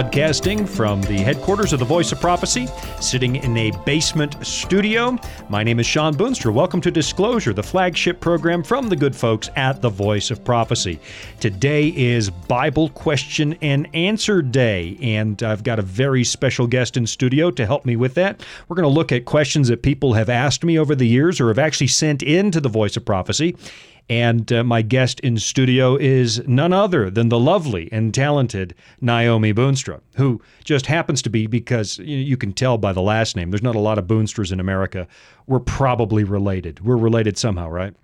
broadcasting from the headquarters of the Voice of Prophecy, sitting in a basement studio. My name is Sean Boonstra. Welcome to Disclosure, the flagship program from the good folks at the Voice of Prophecy. Today is Bible Question and Answer Day, and I've got a very special guest in studio to help me with that. We're going to look at questions that people have asked me over the years or have actually sent in to the Voice of Prophecy. And my guest in studio is none other than the lovely and talented Naomi Boonstra, who just happens to be, because you can tell by the last name, there's not a lot of Boonstras in America. We're probably related. We're related somehow, right?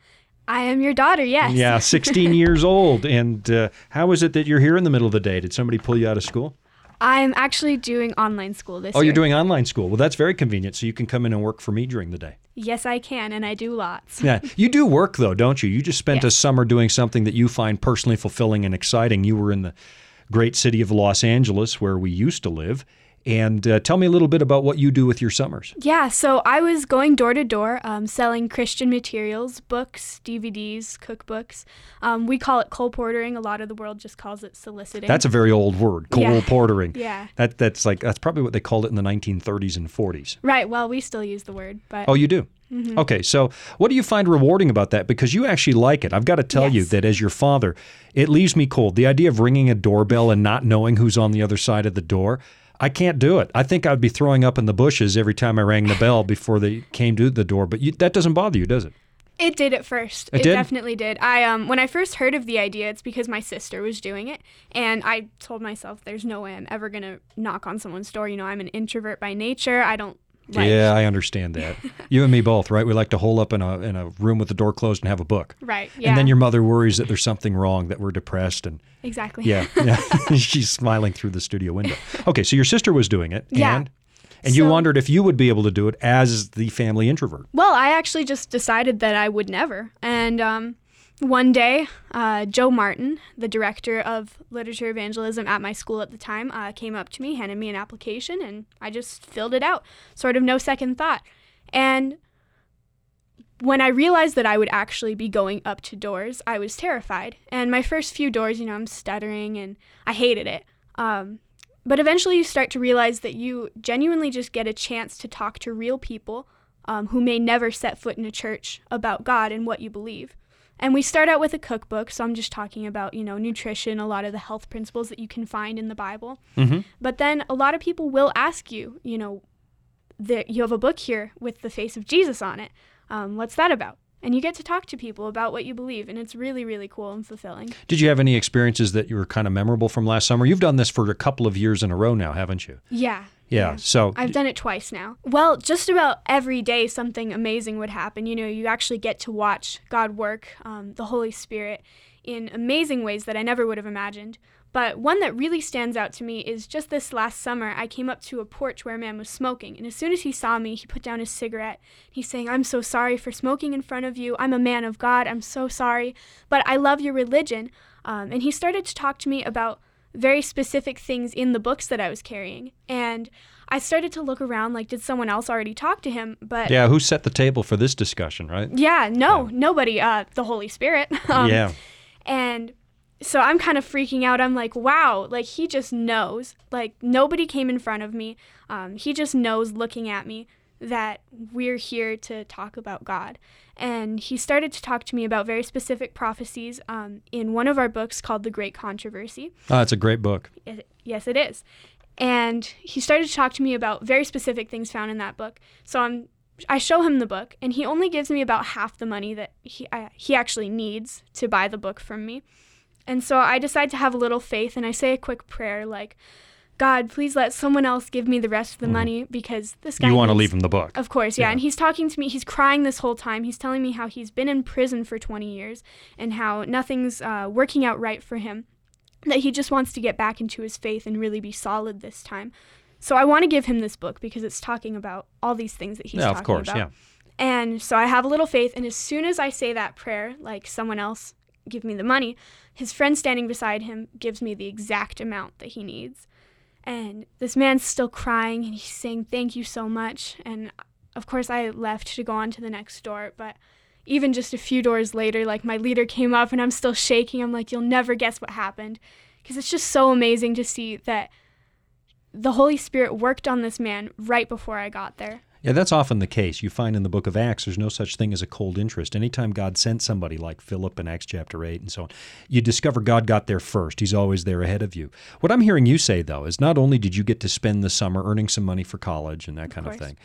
I am your daughter, yes. Yeah, 16 years old. And how is it that you're here in the middle of the day? Did somebody pull you out of school? I'm actually doing online school this year. Oh, you're doing online school. Well, that's very convenient. So you can come in and work for me during the day. Yes, I can, and I do lots. Yeah. You do work, though, don't you? You just spent a summer doing something that you find personally fulfilling and exciting. You were in the great city of Los Angeles, where we used to live. And tell me a little bit about what you do with your summers. Yeah, so I was going door to door selling Christian materials, books, DVDs, cookbooks. We call it colporteuring. A lot of the world just calls it soliciting. That's a very old word, colporteuring. Yeah. That's probably what they called it in the 1930s and 40s. Right. Well, we still use the word, but. Oh, you do? Mm-hmm. Okay, so what do you find rewarding about that? Because you actually like it. I've got to tell you that as your father, it leaves me cold. The idea of ringing a doorbell and not knowing who's on the other side of the door, I can't do it. I think I'd be throwing up in the bushes every time I rang the bell before they came to the door. But that doesn't bother you, does it? It did at first. It did? Definitely did. When I first heard of the idea, it's because my sister was doing it. And I told myself, there's no way I'm ever going to knock on someone's door. You know, I'm an introvert by nature. I don't. Right. Yeah, I understand that. You and me both, right? We like to hole up in a room with the door closed and have a book. Right, yeah. And then your mother worries that there's something wrong, that we're depressed. And exactly. Yeah. She's smiling through the studio window. Okay, so your sister was doing it. Yeah. And you wondered if you would be able to do it as the family introvert. Well, I actually just decided that I would never. And one day, Joe Martin, the director of literature evangelism at my school at the time, came up to me, handed me an application, and I just filled it out, sort of no second thought. And when I realized that I would actually be going up to doors, I was terrified. And my first few doors, I'm stuttering, and I hated it. But eventually you start to realize that you genuinely just get a chance to talk to real people who may never set foot in a church about God and what you believe. And we start out with a cookbook, so I'm just talking about, nutrition, a lot of the health principles that you can find in the Bible. Mm-hmm. But then a lot of people will ask you, that you have a book here with the face of Jesus on it. What's that about? And you get to talk to people about what you believe, and it's really, really cool and fulfilling. Did you have any experiences that you were kind of memorable from last summer? You've done this for a couple of years in a row now, haven't you? Yeah. So I've done it twice now. Well, just about every day something amazing would happen. You actually get to watch God work, the Holy Spirit, in amazing ways that I never would have imagined. But one that really stands out to me is just this last summer, I came up to a porch where a man was smoking. And as soon as he saw me, he put down his cigarette. He's saying, "I'm so sorry for smoking in front of you. I'm a man of God. I'm so sorry. But I love your religion." And he started to talk to me about very specific things in the books that I was carrying. And I started to look around like, did someone else already talk to him? But yeah, who set the table for this discussion, right? Yeah, nobody, the Holy Spirit. And so I'm kind of freaking out. I'm like, wow, like he just knows, like nobody came in front of me. He just knows looking at me that we're here to talk about God. And he started to talk to me about very specific prophecies in one of our books called The Great Controversy. Oh, it's a great book. Yes, it is. And he started to talk to me about very specific things found in that book. So I show him the book, and he only gives me about half the money that he actually needs to buy the book from me. And so I decide to have a little faith, and I say a quick prayer like, "God, please let someone else give me the rest of the money," because this guy... You want to leave him the book. Of course, yeah. And he's talking to me. He's crying this whole time. He's telling me how he's been in prison for 20 years and how nothing's working out right for him, that he just wants to get back into his faith and really be solid this time. So I want to give him this book because it's talking about all these things that he's talking about. Yeah, of course. And so I have a little faith, and as soon as I say that prayer, like, "Someone else give me the money," his friend standing beside him gives me the exact amount that he needs. And this man's still crying, and he's saying, "Thank you so much." And, of course, I left to go on to the next door. But even just a few doors later, like, my leader came up, and I'm still shaking. I'm like, "You'll never guess what happened." Because it's just so amazing to see that the Holy Spirit worked on this man right before I got there. Yeah, that's often the case. You find in the book of Acts, there's no such thing as a cold interest. Anytime God sent somebody like Philip in Acts chapter 8 and so on, you discover God got there first. He's always there ahead of you. What I'm hearing you say, though, is not only did you get to spend the summer earning some money for college and that kind of thing,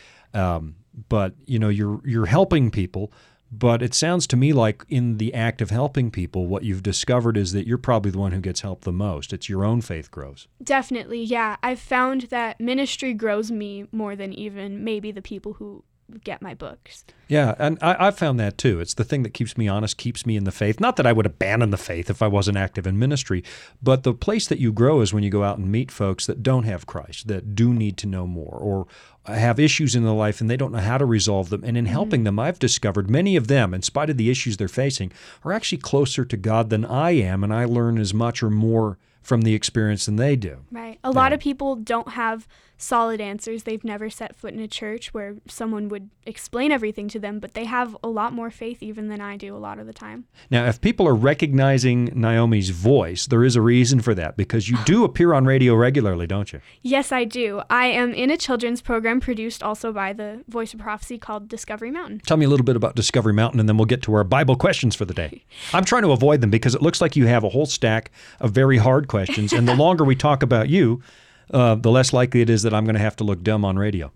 but you know, you're helping people. But it sounds to me like in the act of helping people, what you've discovered is that you're probably the one who gets helped the most. It's your own faith grows. Definitely, yeah. I've found that ministry grows me more than even maybe the people who get my books. Yeah, and I've found that too. It's the thing that keeps me honest, keeps me in the faith. Not that I would abandon the faith if I wasn't active in ministry, but the place that you grow is when you go out and meet folks that don't have Christ, that do need to know more, or have issues in their life and they don't know how to resolve them. And in helping them, I've discovered many of them, in spite of the issues they're facing, are actually closer to God than I am, and I learn as much or more from the experience than they do. Right. A lot of people don't have solid answers. They've never set foot in a church where someone would explain everything to them, but they have a lot more faith even than I do a lot of the time. Now, if people are recognizing Naomi's voice, there is a reason for that, because you do appear on radio regularly, don't you? Yes, I do. I am in a children's program produced also by the Voice of Prophecy called Discovery Mountain. Tell me a little bit about Discovery Mountain, and then we'll get to our Bible questions for the day. I'm trying to avoid them because it looks like you have a whole stack of very hard questions, and the longer we talk about you, the less likely it is that I'm going to have to look dumb on radio.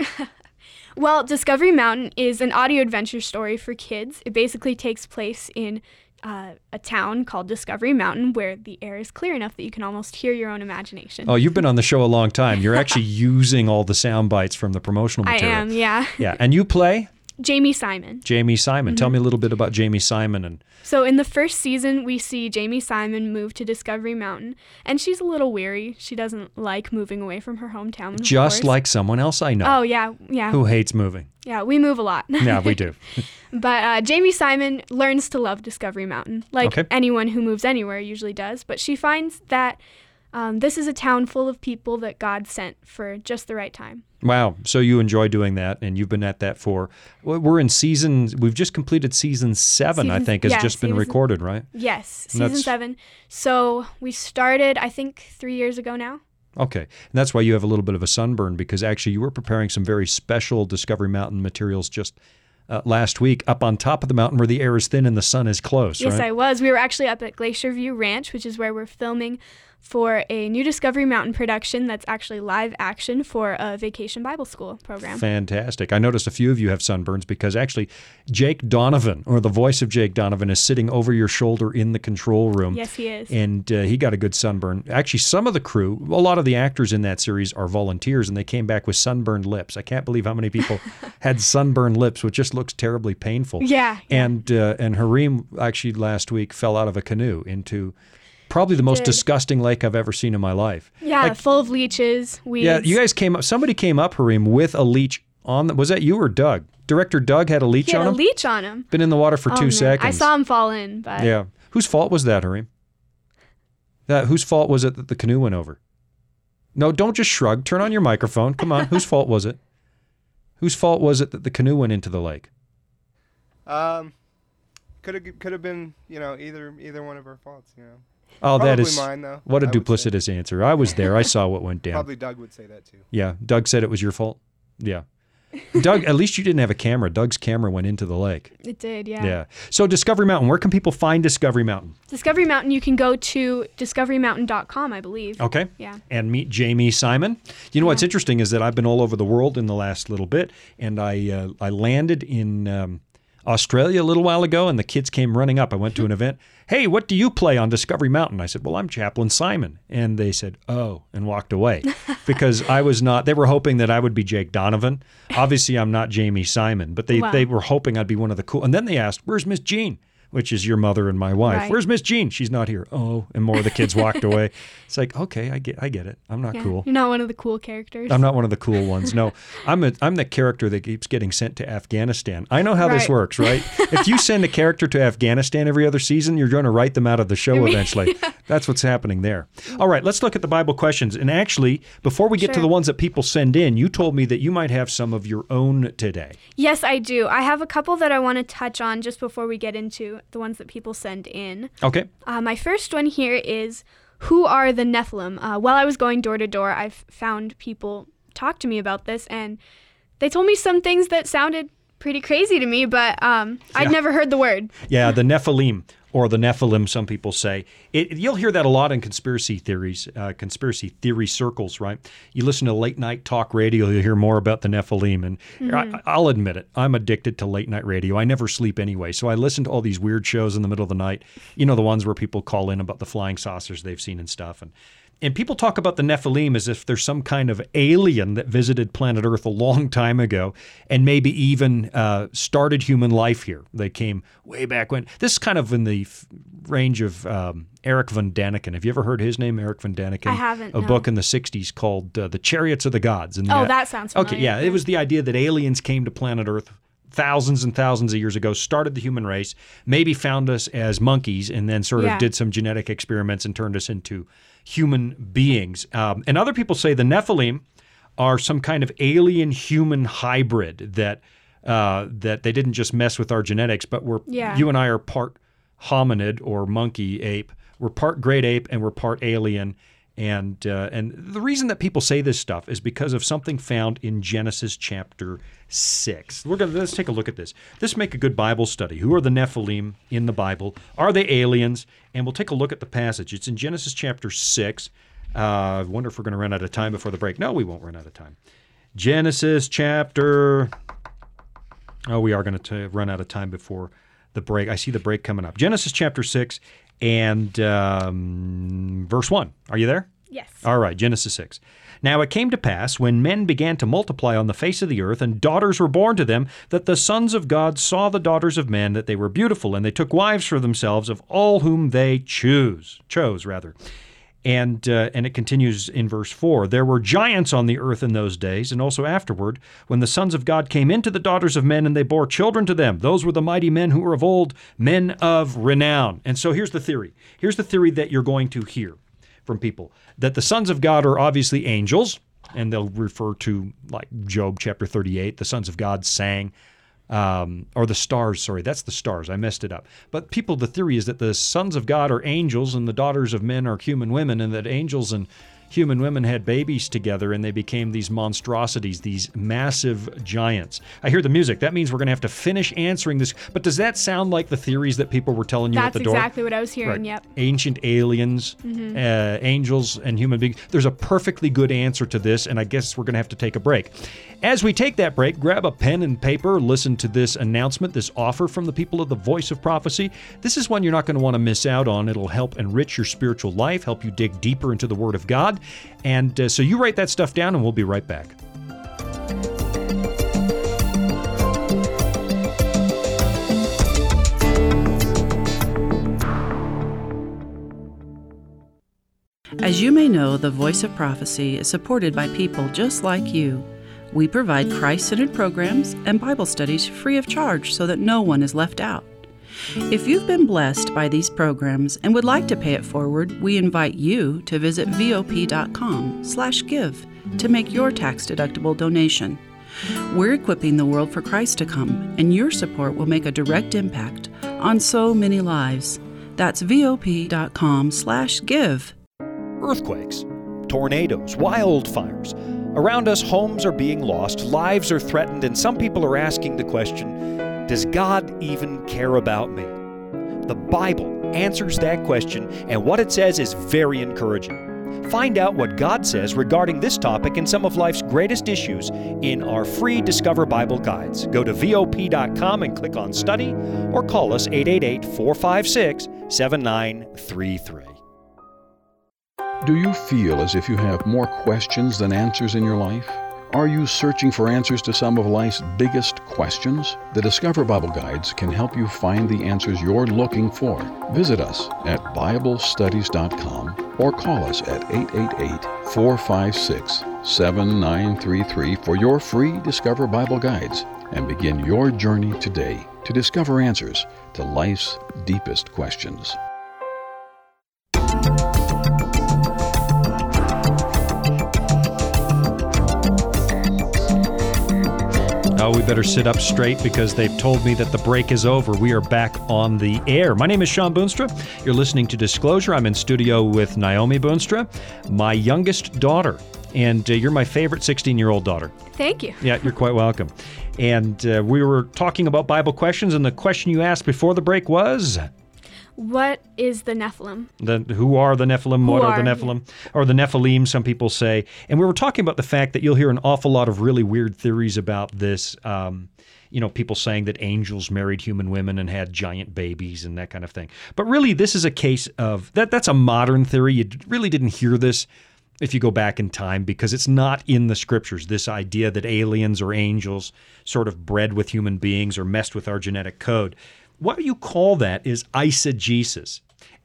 Well, Discovery Mountain is an audio adventure story for kids. It basically takes place in a town called Discovery Mountain where the air is clear enough that you can almost hear your own imagination. Oh, you've been on the show a long time. You're actually using all the sound bites from the promotional material. I am, yeah. Yeah, and you play? Jamie Simon. Jamie Simon. Mm-hmm. Tell me a little bit about Jamie Simon. So in the first season, we see Jamie Simon move to Discovery Mountain, and she's a little weary. She doesn't like moving away from her hometown. Just like someone else I know. Oh, yeah. Yeah. Who hates moving. Yeah, we move a lot. Yeah, we do. But Jamie Simon learns to love Discovery Mountain, like anyone who moves anywhere usually does. But she finds that this is a town full of people that God sent for just the right time. Wow. So you enjoy doing that, and you've been at that for, we've just completed season 7, I think, has been recorded, right? Yes, season 7. So we started, I think, 3 years ago now. Okay. And that's why you have a little bit of a sunburn, because actually you were preparing some very special Discovery Mountain materials just last week up on top of the mountain where the air is thin and the sun is close, right? Yes, I was. We were actually up at Glacier View Ranch, which is where we're filming for a new Discovery Mountain production that's actually live action for a Vacation Bible School program. Fantastic. I noticed a few of you have sunburns because actually Jake Donovan, or the voice of Jake Donovan, is sitting over your shoulder in the control room. Yes, he is. And he got a good sunburn. Actually, some of the crew, a lot of the actors in that series are volunteers, and they came back with sunburned lips. I can't believe how many people had sunburned lips, which just looks terribly painful. Yeah. And Harim actually last week fell out of a canoe into probably the most disgusting lake I've ever seen in my life. Yeah, like, full of leeches, weeds. Yeah, you guys came up. Somebody came up, Harim, with a leech on them. Was that you or Doug? Director Doug had a leech on him? He had a leech on him. Been in the water for 2 seconds. I saw him fall in. But yeah. Whose fault was that, Harim? Whose fault was it that the canoe went over? No, don't just shrug. Turn on your microphone. Come on. Whose fault was it? Whose fault was it that the canoe went into the lake? Could have been, you know, either one of our faults, you know. Oh, probably that is mine, though. What a duplicitous answer. I was there. I saw what went down. Probably Doug would say that too. Yeah, Doug said it was your fault. Yeah. Doug, at least you didn't have a camera. Doug's camera went into the lake. It did, yeah. Yeah. So Discovery Mountain, where can people find Discovery Mountain? Discovery Mountain, you can go to discoverymountain.com, I believe. Okay. Yeah. And meet Jamie Simon. You know what's interesting is that I've been all over the world in the last little bit, and I landed in Australia a little while ago, and the kids came running up. I went to an event. Hey, what do you play on Discovery Mountain? I said, well, I'm Chaplain Simon. And they said, oh, and walked away because I was not, they were hoping that I would be Jake Donovan. Obviously, I'm not Jamie Simon, but they were hoping I'd be one of the cool. And then they asked, where's Miss Jean? Which is your mother and my wife. Right. Where's Miss Jean? She's not here. Oh, and more of the kids walked away. It's like, okay, I get it. I'm not cool. You're not one of the cool characters. I'm not one of the cool ones. No, I'm the character that keeps getting sent to Afghanistan. I know how this works, right? If you send a character to Afghanistan every other season, you're going to write them out of the show eventually. Yeah. That's what's happening there. All right, let's look at the Bible questions. And actually, before we get to the ones that people send in, you told me that you might have some of your own today. Yes, I do. I have a couple that I want to touch on just before we get into the ones that people send in. Okay. My first one here is, Who are the Nephilim? While I was going door to door, I've found people talk to me about this, and they told me some things that sounded pretty crazy to me, but I'd never heard the word. Yeah, the Nephilim, or the Nephilim, some people say. You'll hear that a lot in conspiracy theory circles, right? You listen to late-night talk radio, you'll hear more about the Nephilim. And I'll admit it, I'm addicted to late-night radio. I never sleep anyway, so I listen to all these weird shows in the middle of the night, you know, the ones where people call in about the flying saucers they've seen and stuff. And people talk about the Nephilim as if there's some kind of alien that visited planet Earth a long time ago and maybe even started human life here. They came way back when. This is kind of in the range of Eric Von Däniken. Have you ever heard his name, Eric Von Däniken? I haven't, A book in the 60s called The Chariots of the Gods. And that sounds familiar. Okay, yeah. It was the idea that aliens came to planet Earth thousands and thousands of years ago, started the human race, maybe found us as monkeys, and then sort of did some genetic experiments and turned us into human beings. And other people say the Nephilim are some kind of alien-human hybrid that they didn't just mess with our genetics, but you and I are part hominid or monkey ape. We're part great ape and we're part alien. And the reason that people say this stuff is because of something found in Genesis chapter 6. Let's take a look at this. This make a good Bible study. Who are the Nephilim in the Bible? Are they aliens? And we'll take a look at the passage. It's in Genesis chapter 6. I wonder if we're going to run out of time before the break. No, we won't run out of time. Genesis chapter... Oh, we are going to run out of time before the break. I see the break coming up. Genesis chapter 6. And verse 1. Are you there? Yes. All right, Genesis 6. Now it came to pass, when men began to multiply on the face of the earth, and daughters were born to them, that the sons of God saw the daughters of men, that they were beautiful, and they took wives for themselves of all whom they chose. And it continues in verse 4. There were giants on the earth in those days, and also afterward, when the sons of God came into the daughters of men, and they bore children to them. Those were the mighty men who were of old, men of renown. And so here's the theory. Here's the theory that you're going to hear from people, that the sons of God are obviously angels, and they'll refer to, like, Job chapter 38, the sons of God sang, or the stars, sorry, that's the stars. I messed it up. But the theory is that the sons of God are angels and the daughters of men are human women, and that angels and human women had babies together and they became these monstrosities, these massive giants. I hear the music. That means we're going to have to finish answering this. But does that sound like the theories that people were telling you at the door? That's exactly what I was hearing, right. Yep. Ancient aliens, angels, and human beings. There's a perfectly good answer to this, and I guess we're going to have to take a break. As we take that break, grab a pen and paper, listen to this announcement, this offer from the people of the Voice of Prophecy. This is one you're not going to want to miss out on. It'll help enrich your spiritual life, help you dig deeper into the Word of God. And so you write that stuff down, and we'll be right back. As you may know, the Voice of Prophecy is supported by people just like you. We provide Christ-centered programs and Bible studies free of charge so that no one is left out. If you've been blessed by these programs and would like to pay it forward, we invite you to visit vop.com/give to make your tax-deductible donation. We're equipping the world for Christ to come, and your support will make a direct impact on so many lives. That's vop.com/give. Earthquakes, tornadoes, wildfires. Around us, homes are being lost, lives are threatened, and some people are asking the question, does God even care about me? The Bible answers that question, and what it says is very encouraging. Find out what God says regarding this topic and some of life's greatest issues in our free Discover Bible guides. Go to VOP.com and click on Study, or call us 888-456-7933. Do you feel as if you have more questions than answers in your life? Are you searching for answers to some of life's biggest questions? The Discover Bible Guides can help you find the answers you're looking for. Visit us at BibleStudies.com or call us at 888-456-7933 for your free Discover Bible Guides, and begin your journey today to discover answers to life's deepest questions. we better sit up straight because they've told me that the break is over. We are back on the air. My name is Sean Boonstra. You're listening to Disclosure. I'm in studio with Naomi Boonstra, my youngest daughter, and you're my favorite 16-year-old daughter. Thank you. Yeah, you're quite welcome. And we were talking about Bible questions, and the question you asked before the break was? What is the Nephilim? Who are the Nephilim? What are the Nephilim? Or the Nephilim, some people say. And we were talking about the fact that you'll hear an awful lot of really weird theories about this. You know, people saying that angels married human women and had giant babies and that kind of thing. But really, this is a case of that's a modern theory. You really didn't hear this if you go back in time, because it's not in the scriptures, this idea that aliens or angels sort of bred with human beings or messed with our genetic code. What you call that is eisegesis.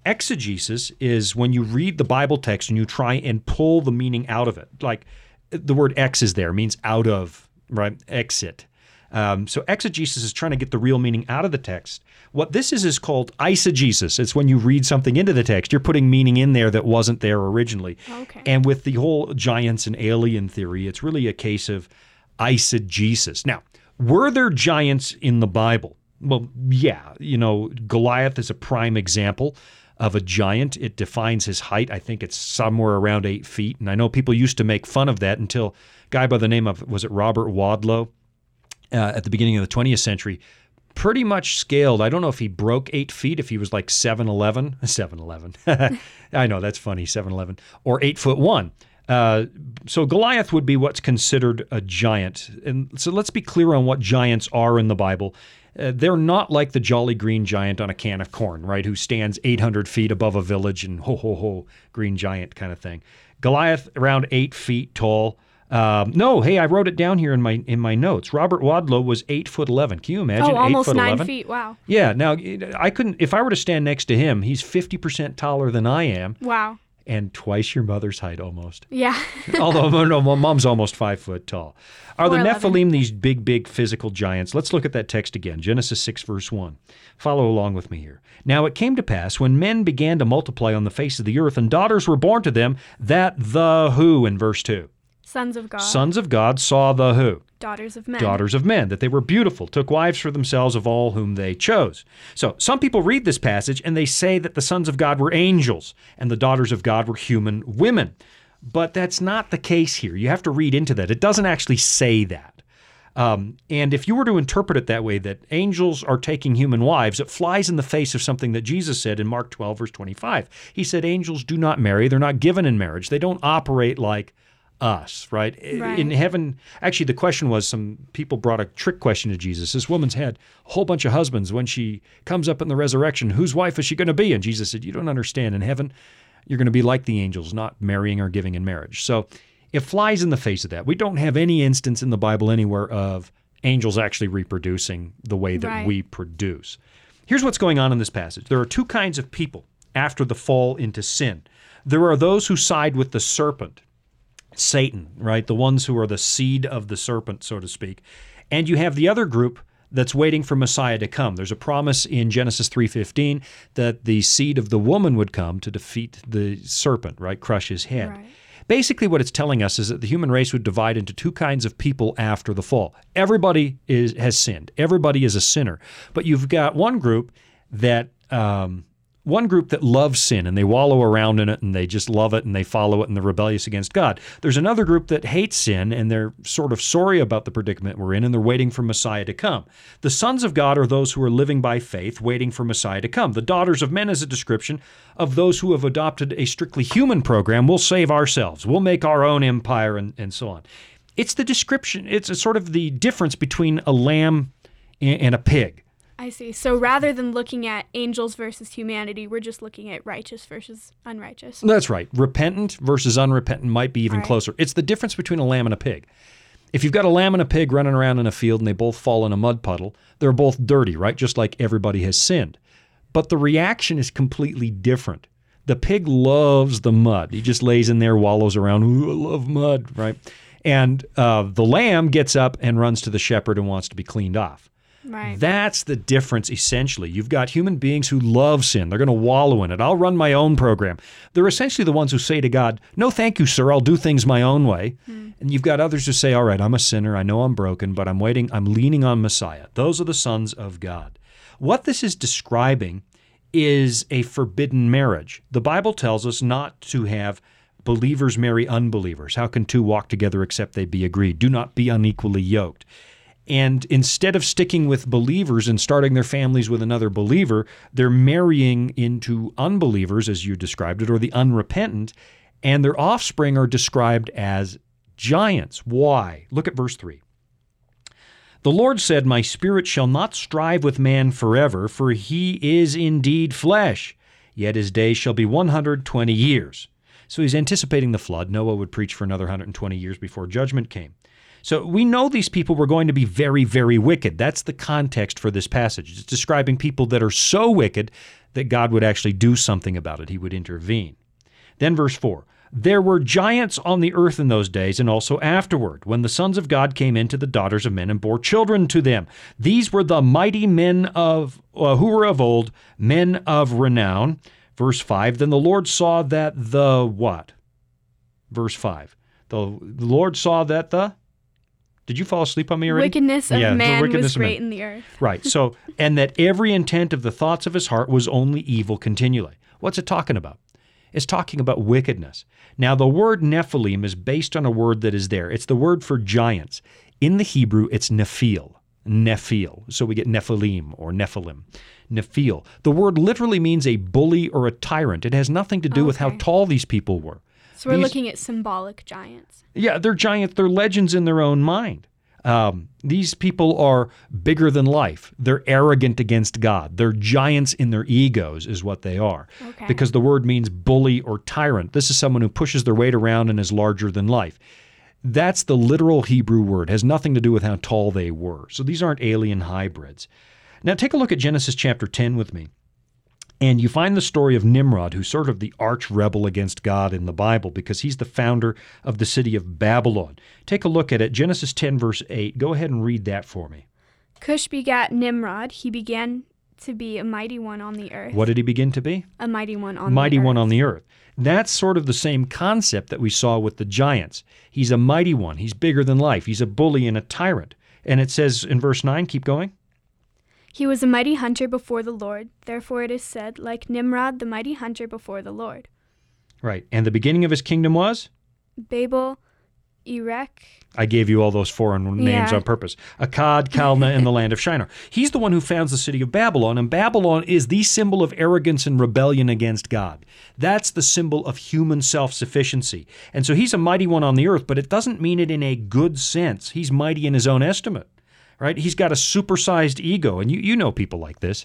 Exegesis is when you read the Bible text and you try and pull the meaning out of it. Like the word ex is there, means out of, right? Exit. So exegesis is trying to get the real meaning out of the text. What this is called eisegesis. It's when you read something into the text, you're putting meaning in there that wasn't there originally. Okay. And with the whole giants and alien theory, it's really a case of eisegesis. Now, were there giants in the Bible? Well, yeah, you know, Goliath is a prime example of a giant. It defines his height. I think it's somewhere around 8 feet. And I know people used to make fun of that until a guy by the name of, was it Robert Wadlow, at the beginning of the 20th century, pretty much scaled. I don't know if he broke 8 feet, if he was like 7'11". I know, that's funny, 7'11", or 8'1". So Goliath would be what's considered a giant. And so let's be clear on what giants are in the Bible. They're not like the jolly green giant on a can of corn, right, who stands 800 feet above a village and ho, ho, ho, green giant kind of thing. Goliath, around 8 feet tall. No, hey, I wrote it down here in my notes. Robert Wadlow was 8'11". Can you imagine? Oh, almost 9 feet. Wow. Yeah. Now, I couldn't, if I were to stand next to him, he's 50% taller than I am. Wow. And twice your mother's height almost. Yeah. Although no, mom's almost 5 foot tall. Are the Nephilim these big, big physical giants? Let's look at that text again, Genesis 6, verse 1. Follow along with me here. Now it came to pass when men began to multiply on the face of the earth and daughters were born to them that the who in verse 2? Sons of God. Sons of God saw the who? Daughters of men. Daughters of men, that they were beautiful, took wives for themselves of all whom they chose. So some people read this passage and they say that the sons of God were angels and the daughters of God were human women. But that's not the case here. You have to read into that. It doesn't actually say that. And if you were to interpret it that way, that angels are taking human wives, it flies in the face of something that Jesus said in Mark 12, verse 25. He said angels do not marry. They're not given in marriage. They don't operate like us, right? Right? In heaven, actually, the question was, some people brought a trick question to Jesus. This woman's had a whole bunch of husbands. When she comes up in the resurrection, whose wife is she going to be? And Jesus said, you don't understand. In heaven, you're going to be like the angels, not marrying or giving in marriage. So it flies in the face of that. We don't have any instance in the Bible anywhere of angels actually reproducing the way that we produce. Here's what's going on in this passage. There are two kinds of people after the fall into sin. There are those who side with the serpent, Satan, right? The ones who are the seed of the serpent, so to speak. And you have the other group that's waiting for Messiah to come. There's a promise in Genesis 3:15 that the seed of the woman would come to defeat the serpent, right? Crush his head. Right. Basically, what it's telling us is that the human race would divide into two kinds of people after the fall. Everybody has sinned. Everybody is a sinner. But you've got one group that loves sin and they wallow around in it and they just love it and they follow it and they're rebellious against God. There's another group that hates sin and they're sort of sorry about the predicament we're in and they're waiting for Messiah to come. The sons of God are those who are living by faith, waiting for Messiah to come. The daughters of men is a description of those who have adopted a strictly human program. We'll save ourselves. We'll make our own empire and so on. It's the description. It's sort of the difference between a lamb and a pig. I see. So rather than looking at angels versus humanity, we're just looking at righteous versus unrighteous. That's right. Repentant versus unrepentant might be even closer. It's the difference between a lamb and a pig. If you've got a lamb and a pig running around in a field and they both fall in a mud puddle, they're both dirty, right? Just like everybody has sinned. But the reaction is completely different. The pig loves the mud. He just lays in there, wallows around. Ooh, I love mud, right? And the lamb gets up and runs to the shepherd and wants to be cleaned off. Right. That's the difference, essentially. You've got human beings who love sin. They're going to wallow in it. I'll run my own program. They're essentially the ones who say to God, no, thank you, sir. I'll do things my own way. Mm. And you've got others who say, all right, I'm a sinner. I know I'm broken, but I'm waiting. I'm leaning on Messiah. Those are the sons of God. What this is describing is a forbidden marriage. The Bible tells us not to have believers marry unbelievers. How can two walk together except they be agreed? Do not be unequally yoked. And instead of sticking with believers and starting their families with another believer, they're marrying into unbelievers, as you described it, or the unrepentant, and their offspring are described as giants. Why? Look at verse 3. The Lord said, my spirit shall not strive with man forever, for he is indeed flesh, yet his days shall be 120 years. So he's anticipating the flood. Noah would preach for another 120 years before judgment came. So we know these people were going to be very, very wicked. That's the context for this passage. It's describing people that are so wicked that God would actually do something about it. He would intervene. Then verse 4, there were giants on the earth in those days and also afterward, when the sons of God came in to the daughters of men and bore children to them. These were the mighty men of who were of old, men of renown. Verse 5, then the Lord saw that the what? Verse 5, the Lord saw that the... Did you fall asleep on me already? Wickedness of man was great in the earth. Right. So, and that every intent of the thoughts of his heart was only evil continually. What's it talking about? It's talking about wickedness. Now, the word Nephilim is based on a word that is there. It's the word for giants. In the Hebrew, it's Nephil. Nephil. So we get Nephilim or Nephilim. Nephil. The word literally means a bully or a tyrant. It has nothing to do with how tall these people were. So we're looking at symbolic giants. Yeah, they're giants. They're legends in their own mind. These people are bigger than life. They're arrogant against God. They're giants in their egos is what they are. Okay. Because the word means bully or tyrant. This is someone who pushes their weight around and is larger than life. That's the literal Hebrew word. It has nothing to do with how tall they were. So these aren't alien hybrids. Now take a look at Genesis chapter 10 with me. And you find the story of Nimrod, who's sort of the arch-rebel against God in the Bible because he's the founder of the city of Babylon. Take a look at it. Genesis 10, verse 8. Go ahead and read that for me. Cush begat Nimrod. He began to be a mighty one on the earth. What did he begin to be? A mighty one on the earth. Mighty one on the earth. That's sort of the same concept that we saw with the giants. He's a mighty one. He's bigger than life. He's a bully and a tyrant. And it says in verse 9, keep going. He was a mighty hunter before the Lord. Therefore it is said, like Nimrod, the mighty hunter before the Lord. Right. And the beginning of his kingdom was? Babel, Erech. I gave you all those foreign names on purpose. Akkad, Calneh, and the land of Shinar. He's the one who founds the city of Babylon, and Babylon is the symbol of arrogance and rebellion against God. That's the symbol of human self-sufficiency. And so he's a mighty one on the earth, but it doesn't mean it in a good sense. He's mighty in his own estimate. Right? He's got a supersized ego, and you know people like this.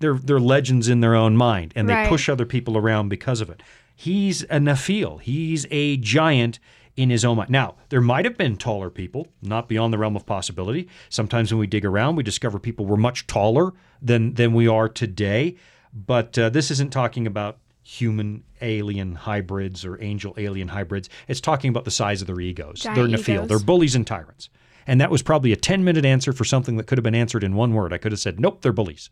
They're legends in their own mind, and they push other people around because of it. He's a Nephil. He's a giant in his own mind. Now, there might have been taller people, not beyond the realm of possibility. Sometimes when we dig around, we discover people were much taller than we are today. But this isn't talking about human-alien hybrids or angel-alien hybrids. It's talking about the size of their egos. Giant they're Nephil. Egos. They're bullies and tyrants. And that was probably a 10-minute answer for something that could have been answered in one word. I could have said, nope, they're bullies.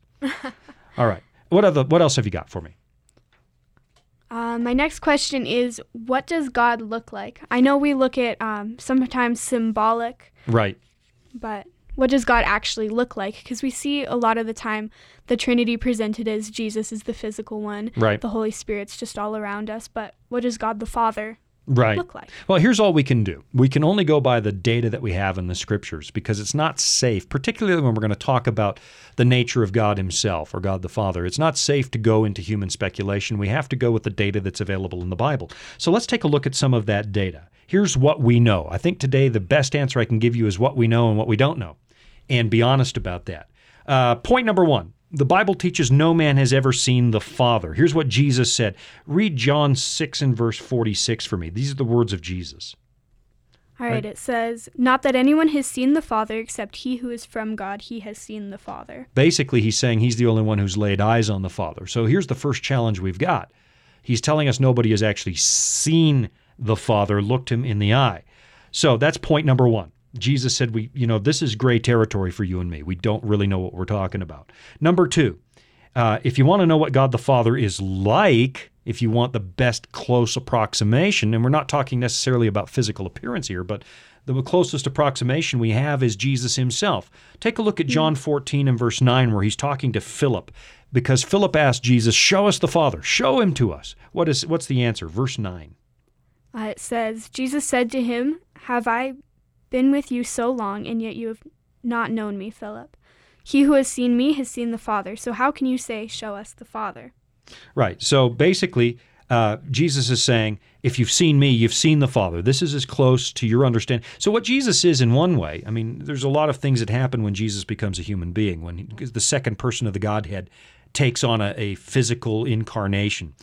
All right. What else have you got for me? My next question is, what does God look like? I know we look at sometimes symbolic. Right. But what does God actually look like? Because we see a lot of the time the Trinity presented as Jesus is the physical one. Right. The Holy Spirit's just all around us. But what does God the Father look like? Well, here's all we can do. We can only go by the data that we have in the Scriptures because it's not safe, particularly when we're going to talk about the nature of God himself or God the Father. It's not safe to go into human speculation. We have to go with the data that's available in the Bible. So let's take a look at some of that data. Here's what we know. I think today the best answer I can give you is what we know and what we don't know, and be honest about that. Point number one. The Bible teaches no man has ever seen the Father. Here's what Jesus said. Read John 6 and verse 46 for me. These are the words of Jesus. All right, it says, not that anyone has seen the Father except he who is from God, he has seen the Father. Basically, he's saying he's the only one who's laid eyes on the Father. So here's the first challenge we've got. He's telling us nobody has actually seen the Father, looked him in the eye. So that's point number one. Jesus said, "We, you know, this is gray territory for you and me. We don't really know what we're talking about." Number two, if you want to know what God the Father is like, if you want the best close approximation, and we're not talking necessarily about physical appearance here, but the closest approximation we have is Jesus himself. Take a look at John 14 and verse 9 where he's talking to Philip, because Philip asked Jesus, "Show us the Father. Show him to us." What's the answer? Verse 9. It says, Jesus said to him, "Have I been with you so long, and yet you have not known me, Philip? He who has seen me has seen the Father. So how can you say, 'Show us the Father'?" Right. So basically, Jesus is saying, if you've seen me, you've seen the Father. This is as close to your understanding. So what Jesus is in one way, I mean, there's a lot of things that happen when Jesus becomes a human being, when the second person of the Godhead takes on a physical incarnation.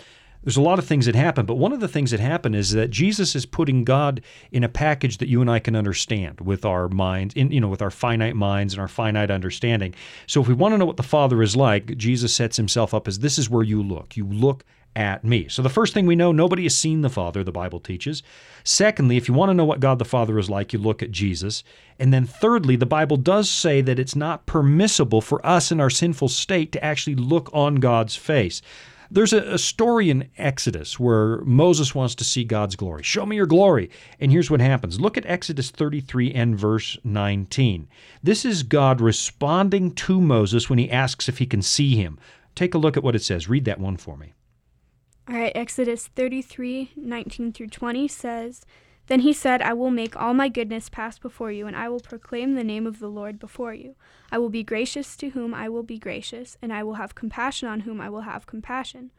There's a lot of things that happen, but one of the things that happen is that Jesus is putting God in a package that you and I can understand with our minds, with our finite minds and our finite understanding. So if we want to know what the Father is like, Jesus sets himself up as, this is where you look. You look at me. So the first thing we know, nobody has seen the Father, the Bible teaches. Secondly, if you want to know what God the Father is like, you look at Jesus. And then thirdly, the Bible does say that it's not permissible for us in our sinful state to actually look on God's face. There's a story in Exodus where Moses wants to see God's glory. Show me your glory. And here's what happens. Look at Exodus 33 and verse 19. This is God responding to Moses when he asks if he can see him. Take a look at what it says. Read that one for me. All right, Exodus 33, 19 through 20 says, "Then he said, 'I will make all my goodness pass before you, and I will proclaim the name of the Lord before you. I will be gracious to whom I will be gracious, and I will have compassion on whom I will have compassion.'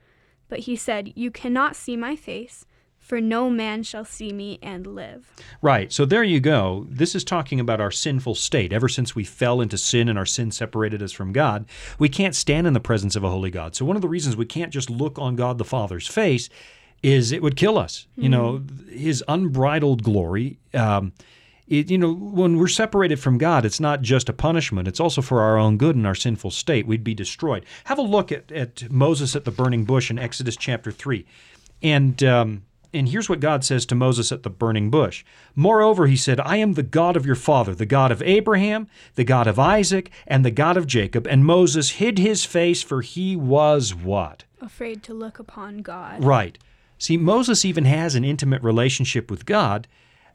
But he said, 'You cannot see my face, for no man shall see me and live.'" Right. So there you go. This is talking about our sinful state. Ever since we fell into sin and our sin separated us from God, we can't stand in the presence of a holy God. So one of the reasons we can't just look on God the Father's face is it would kill us. Mm-hmm. You know, his unbridled glory, when we're separated from God, it's not just a punishment. It's also for our own good in our sinful state. We'd be destroyed. Have a look at Moses at the burning bush in Exodus chapter 3. And here's what God says to Moses at the burning bush. "Moreover," he said, "I am the God of your father, the God of Abraham, the God of Isaac, and the God of Jacob." And Moses hid his face, for he was what? Afraid to look upon God. Right. See, Moses even has an intimate relationship with God,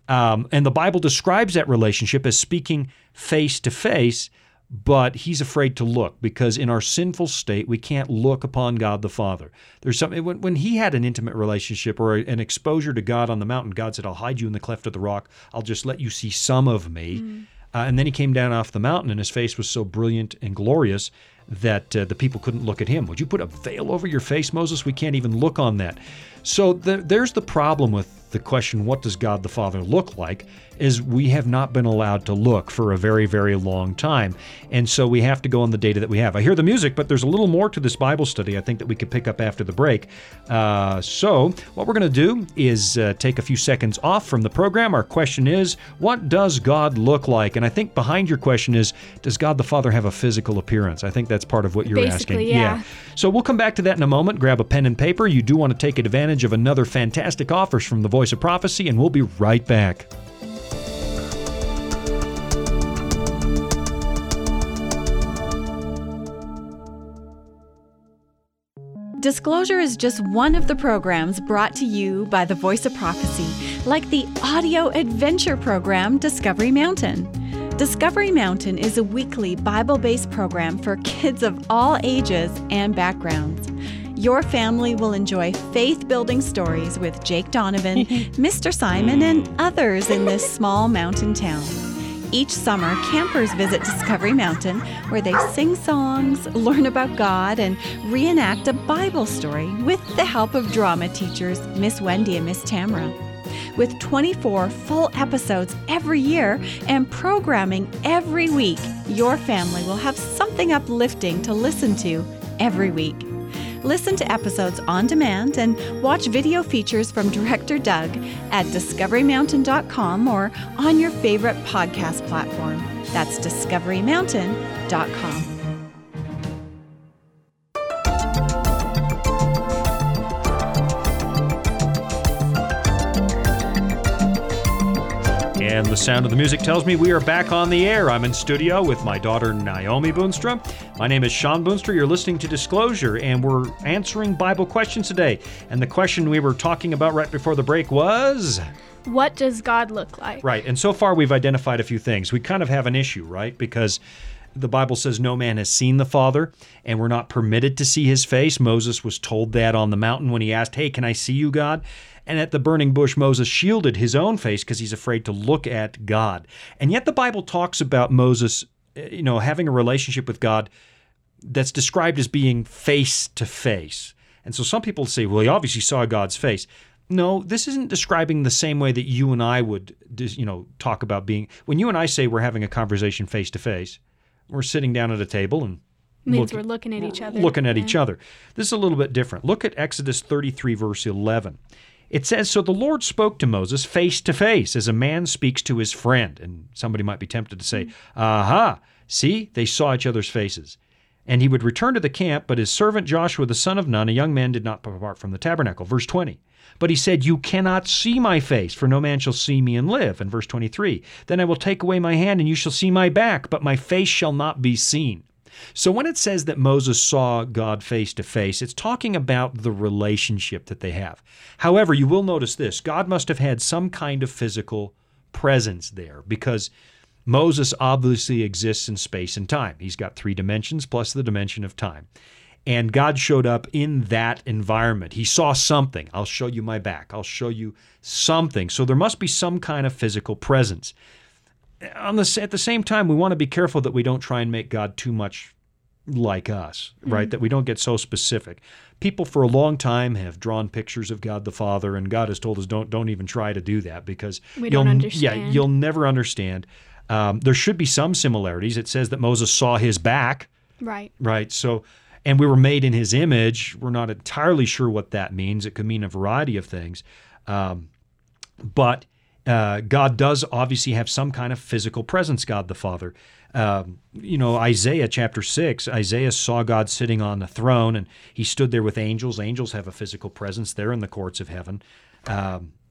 and the Bible describes that relationship as speaking face to face, but he's afraid to look because in our sinful state, we can't look upon God the Father. There's something when he had an intimate relationship or an exposure to God on the mountain, God said, "I'll hide you in the cleft of the rock. I'll just let you see some of me." Mm. And then he came down off the mountain, and his face was so brilliant and glorious that the people couldn't look at him. "Would you put a veil over your face, Moses? We can't even look on that." So there's the problem with the question, what does God the Father look like, is we have not been allowed to look for a very, very long time. And so we have to go on the data that we have. I hear the music, but there's a little more to this Bible study I think that we could pick up after the break. So what we're going to do is take a few seconds off from the program. Our question is, what does God look like? And I think behind your question is, does God the Father have a physical appearance? I think that's part of what you're basically asking. Yeah. So we'll come back to that in a moment. Grab a pen and paper. You do want to take advantage of another fantastic offer from the Voice of Prophecy, and we'll be right back. Disclosure is just one of the programs brought to you by the Voice of Prophecy, like the audio adventure program Discovery Mountain. Discovery Mountain is a weekly Bible-based program for kids of all ages and backgrounds. Your family will enjoy faith-building stories with Jake Donovan, Mr. Simon, and others in this small mountain town. Each summer, campers visit Discovery Mountain, where they sing songs, learn about God, and reenact a Bible story with the help of drama teachers Miss Wendy and Miss Tamara. With 24 full episodes every year and programming every week, your family will have something uplifting to listen to every week. Listen to episodes on demand and watch video features from Director Doug at discoverymountain.com or on your favorite podcast platform. That's discoverymountain.com. And the sound of the music tells me we are back on the air. I'm in studio with my daughter, Naomi Boonstra. My name is Sean Boonstra. You're listening to Disclosure, and we're answering Bible questions today. And the question we were talking about right before the break was... what does God look like? Right, and so far we've identified a few things. We kind of have an issue, right? Because... the Bible says no man has seen the Father, and we're not permitted to see his face. Moses was told that on the mountain when he asked, hey, can I see you, God? And at the burning bush, Moses shielded his own face because he's afraid to look at God. And yet the Bible talks about Moses, you know, having a relationship with God that's described as being face to face. And so some people say, well, he obviously saw God's face. No, this isn't describing the same way that you and I would, you know, talk about being. When you and I say we're having a conversation face to face, we're sitting down at a table and we're looking at each other. This is a little bit different. Look at Exodus 33, verse 11. It says, so the Lord spoke to Moses face to face as a man speaks to his friend. And somebody might be tempted to say, aha, see, they saw each other's faces. And he would return to the camp, but his servant Joshua, the son of Nun, a young man, did not depart from the tabernacle. Verse 20. But he said, you cannot see my face, for no man shall see me and live. And verse 23. Then I will take away my hand, and you shall see my back, but my face shall not be seen. So when it says that Moses saw God face to face, it's talking about the relationship that they have. However, you will notice this. God must have had some kind of physical presence there, because Moses obviously exists in space and time. He's got three dimensions plus the dimension of time. And God showed up in that environment. He saw something. I'll show you my back. I'll show you something. So there must be some kind of physical presence. At the same time, we want to be careful that we don't try and make God too much like us, right? Mm-hmm. That we don't get so specific. People for a long time have drawn pictures of God the Father, and God has told us don't even try to do that because you'll never understand. There should be some similarities. It says that Moses saw his back. Right. So, and we were made in his image. We're not entirely sure what that means. It could mean a variety of things. But God does obviously have some kind of physical presence, God the Father. Isaiah chapter 6, Isaiah saw God sitting on the throne, and he stood there with angels. Angels have a physical presence there in the courts of heaven.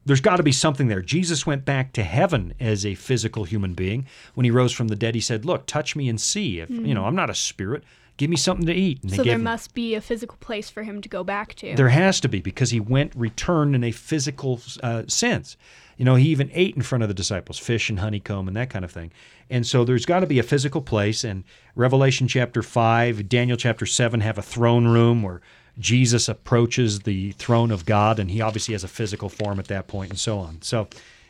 There's got to be something there. Jesus went back to heaven as a physical human being. When he rose from the dead, he said, look, touch me and see. If I'm not a spirit. Give me something to eat. And so there must be a physical place for him to go back to. There has to be, because he returned in a physical sense. You know, he even ate in front of the disciples, fish and honeycomb and that kind of thing. And so there's got to be a physical place. And Revelation chapter 5, Daniel chapter 7 have a throne room where Jesus approaches the throne of God, and he obviously has a physical form at that point and so on. So,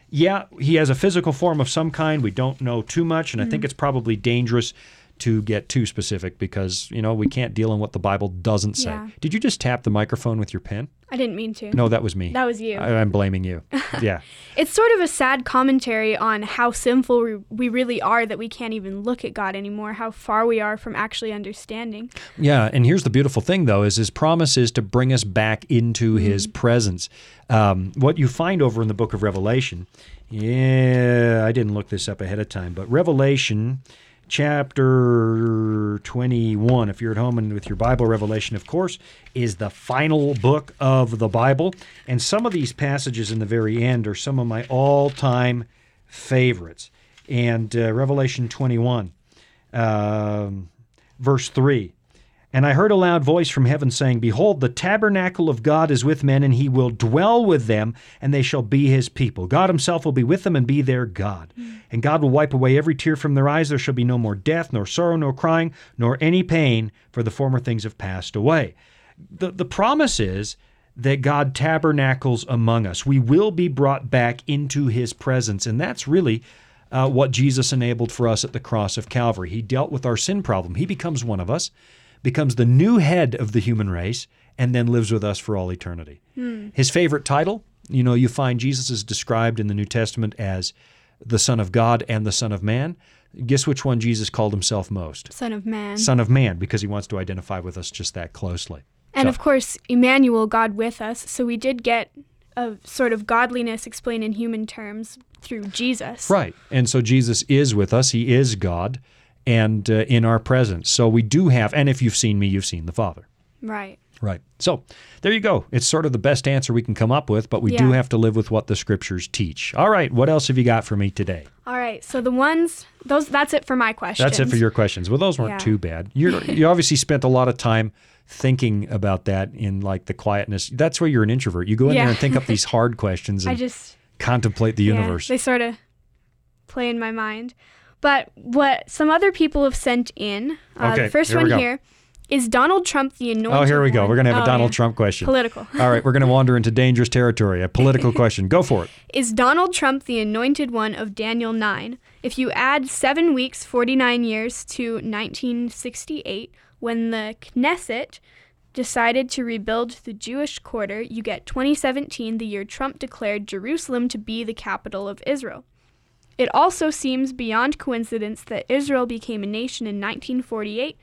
yeah, he has a physical form of some kind. We don't know too much, and I think it's probably dangerous to get too specific because, you know, we can't deal in what the Bible doesn't say. Yeah. Did you just tap the microphone with your pen? I didn't mean to. No, that was me. That was you. I'm blaming you. Yeah. It's sort of a sad commentary on how sinful we really are that we can't even look at God anymore, how far we are from actually understanding. Yeah, and here's the beautiful thing, though, is his promise is to bring us back into his presence. What you find over in the book of Revelation, I didn't look this up ahead of time, but Revelation... Chapter 21, if you're at home and with your Bible, Revelation, of course, is the final book of the Bible. And some of these passages in the very end are some of my all-time favorites. And Revelation 21, verse 3. And I heard a loud voice from heaven saying, behold, the tabernacle of God is with men, and he will dwell with them, and they shall be his people. God himself will be with them and be their God. And God will wipe away every tear from their eyes. There shall be no more death, nor sorrow, nor crying, nor any pain, for the former things have passed away. The promise is that God tabernacles among us. We will be brought back into his presence, and that's really what Jesus enabled for us at the cross of Calvary. He dealt with our sin problem. He becomes one of us, becomes the new head of the human race, and then lives with us for all eternity. His favorite title, you know, you find Jesus is described in the New Testament as the Son of God and the Son of Man. Guess which one Jesus called himself most? Son of Man. Son of Man, because he wants to identify with us just that closely. And of course, Emmanuel, God with us. So we did get a sort of godliness explained in human terms through Jesus. Right. And so Jesus is with us. He is God. And in our presence. So we do have, and if you've seen me, you've seen the Father. Right. Right. So there you go. It's sort of the best answer we can come up with, but we do have to live with what the scriptures teach. All right. What else have you got for me today? All right. So that's it for my questions. That's it for your questions. Well, those weren't too bad. You obviously spent a lot of time thinking about that in like the quietness. That's where you're an introvert. You go in there and think up these hard questions and I just contemplate the universe. They sort of play in my mind. But what some other people have sent in, the first here is Donald Trump the anointed one? Oh, here we go. We're going to have a Donald Trump question. Political. All right, we're going to wander into dangerous territory. A political question. Go for it. Is Donald Trump the anointed one of Daniel 9? If you add 7 weeks, 49 years to 1968, when the Knesset decided to rebuild the Jewish quarter, you get 2017, the year Trump declared Jerusalem to be the capital of Israel. It also seems beyond coincidence that Israel became a nation in 1948,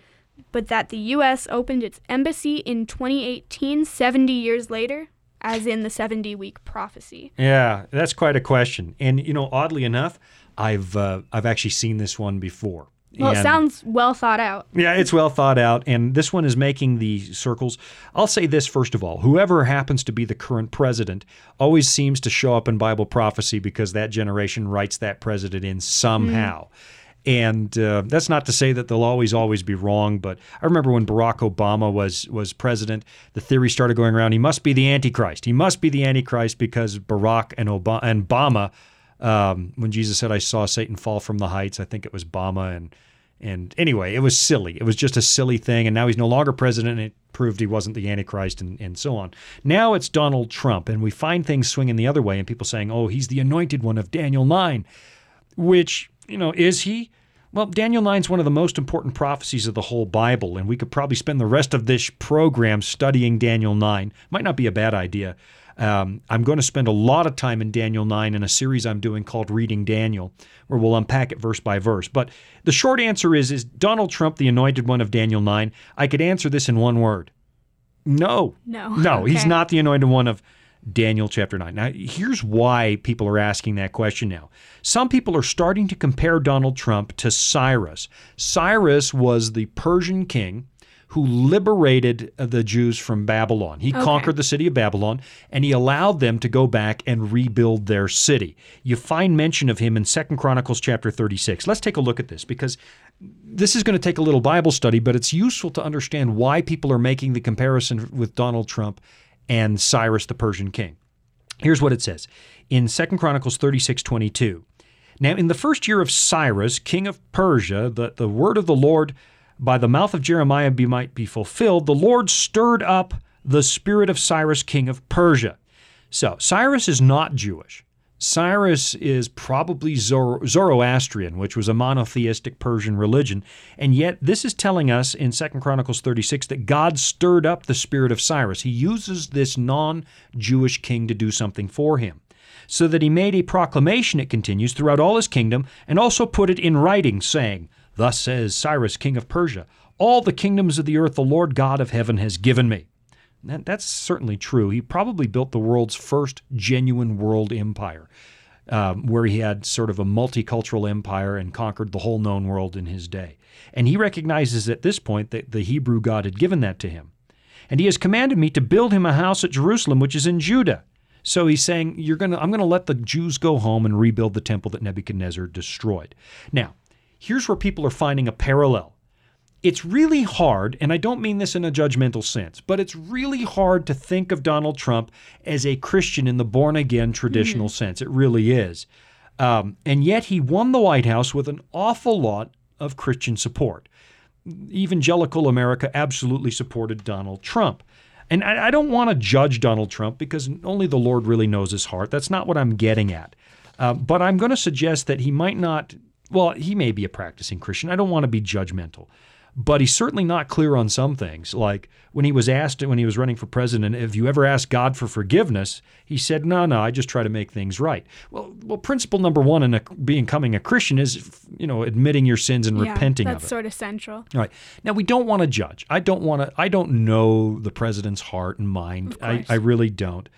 but that the U.S. opened its embassy in 2018, 70 years later, as in the 70-week prophecy. Yeah, that's quite a question. And, oddly enough, I've actually seen this one before. Well, it sounds well thought out. Yeah, it's well thought out, and this one is making the circles. I'll say this first of all. Whoever happens to be the current president always seems to show up in Bible prophecy because that generation writes that president in somehow. And that's not to say that they'll always be wrong, but I remember when Barack Obama was president, the theory started going around, he must be the Antichrist. He must be the Antichrist because Barack and Obama, when Jesus said, I saw Satan fall from the heights, I think it was Obama. And anyway, it was silly. It was just a silly thing, and now he's no longer president, and it proved he wasn't the Antichrist and so on. Now it's Donald Trump, and we find things swinging the other way, and people saying, oh, he's the anointed one of Daniel 9, which... is he? Well, Daniel 9 is one of the most important prophecies of the whole Bible, and we could probably spend the rest of this program studying Daniel 9. Might not be a bad idea. I'm going to spend a lot of time in Daniel 9 in a series I'm doing called Reading Daniel, where we'll unpack it verse by verse. But the short answer is Donald Trump the anointed one of Daniel 9? I could answer this in one word. No. No. No, okay. He's not the anointed one of Daniel chapter 9. Now, here's why people are asking that question now. Some people are starting to compare Donald Trump to Cyrus. Cyrus was the Persian king who liberated the Jews from Babylon. He conquered the city of Babylon, and he allowed them to go back and rebuild their city. You find mention of him in 2 Chronicles chapter 36. Let's take a look at this, because this is going to take a little Bible study, but it's useful to understand why people are making the comparison with Donald Trump and Cyrus the Persian king. Here's what it says in 2 Chronicles 36:22. Now in the first year of Cyrus, king of Persia, the word of the Lord by the mouth of Jeremiah might be fulfilled, the Lord stirred up the spirit of Cyrus, king of Persia. So Cyrus is not Jewish. Cyrus is probably Zoroastrian, which was a monotheistic Persian religion, and yet this is telling us in 2 Chronicles 36 that God stirred up the spirit of Cyrus. He uses this non-Jewish king to do something for him, so that he made a proclamation, it continues, throughout all his kingdom, and also put it in writing, saying, Thus says Cyrus, king of Persia, all the kingdoms of the earth the Lord God of heaven has given me. That's certainly true. He probably built the world's first genuine world empire, where he had sort of a multicultural empire and conquered the whole known world in his day. And he recognizes at this point that the Hebrew God had given that to him. And he has commanded me to build him a house at Jerusalem, which is in Judah. So he's saying, I'm going to let the Jews go home and rebuild the temple that Nebuchadnezzar destroyed. Now, here's where people are finding a parallel. It's really hard, and I don't mean this in a judgmental sense, but it's really hard to think of Donald Trump as a Christian in the born-again traditional sense. It really is. And yet he won the White House with an awful lot of Christian support. Evangelical America absolutely supported Donald Trump. And I don't want to judge Donald Trump because only the Lord really knows his heart. That's not what I'm getting at. But I'm going to suggest that he might not, well, he may be a practicing Christian. I don't want to be judgmental. But he's certainly not clear on some things. Like when he was asked, when he was running for president, have you ever asked God for forgiveness? He said, no, I just try to make things right. Well, principle number one in becoming a Christian is, admitting your sins and repenting of it. Yeah, that's sort of central. All right. Now, we don't want to judge. I don't know the president's heart and mind. I really don't.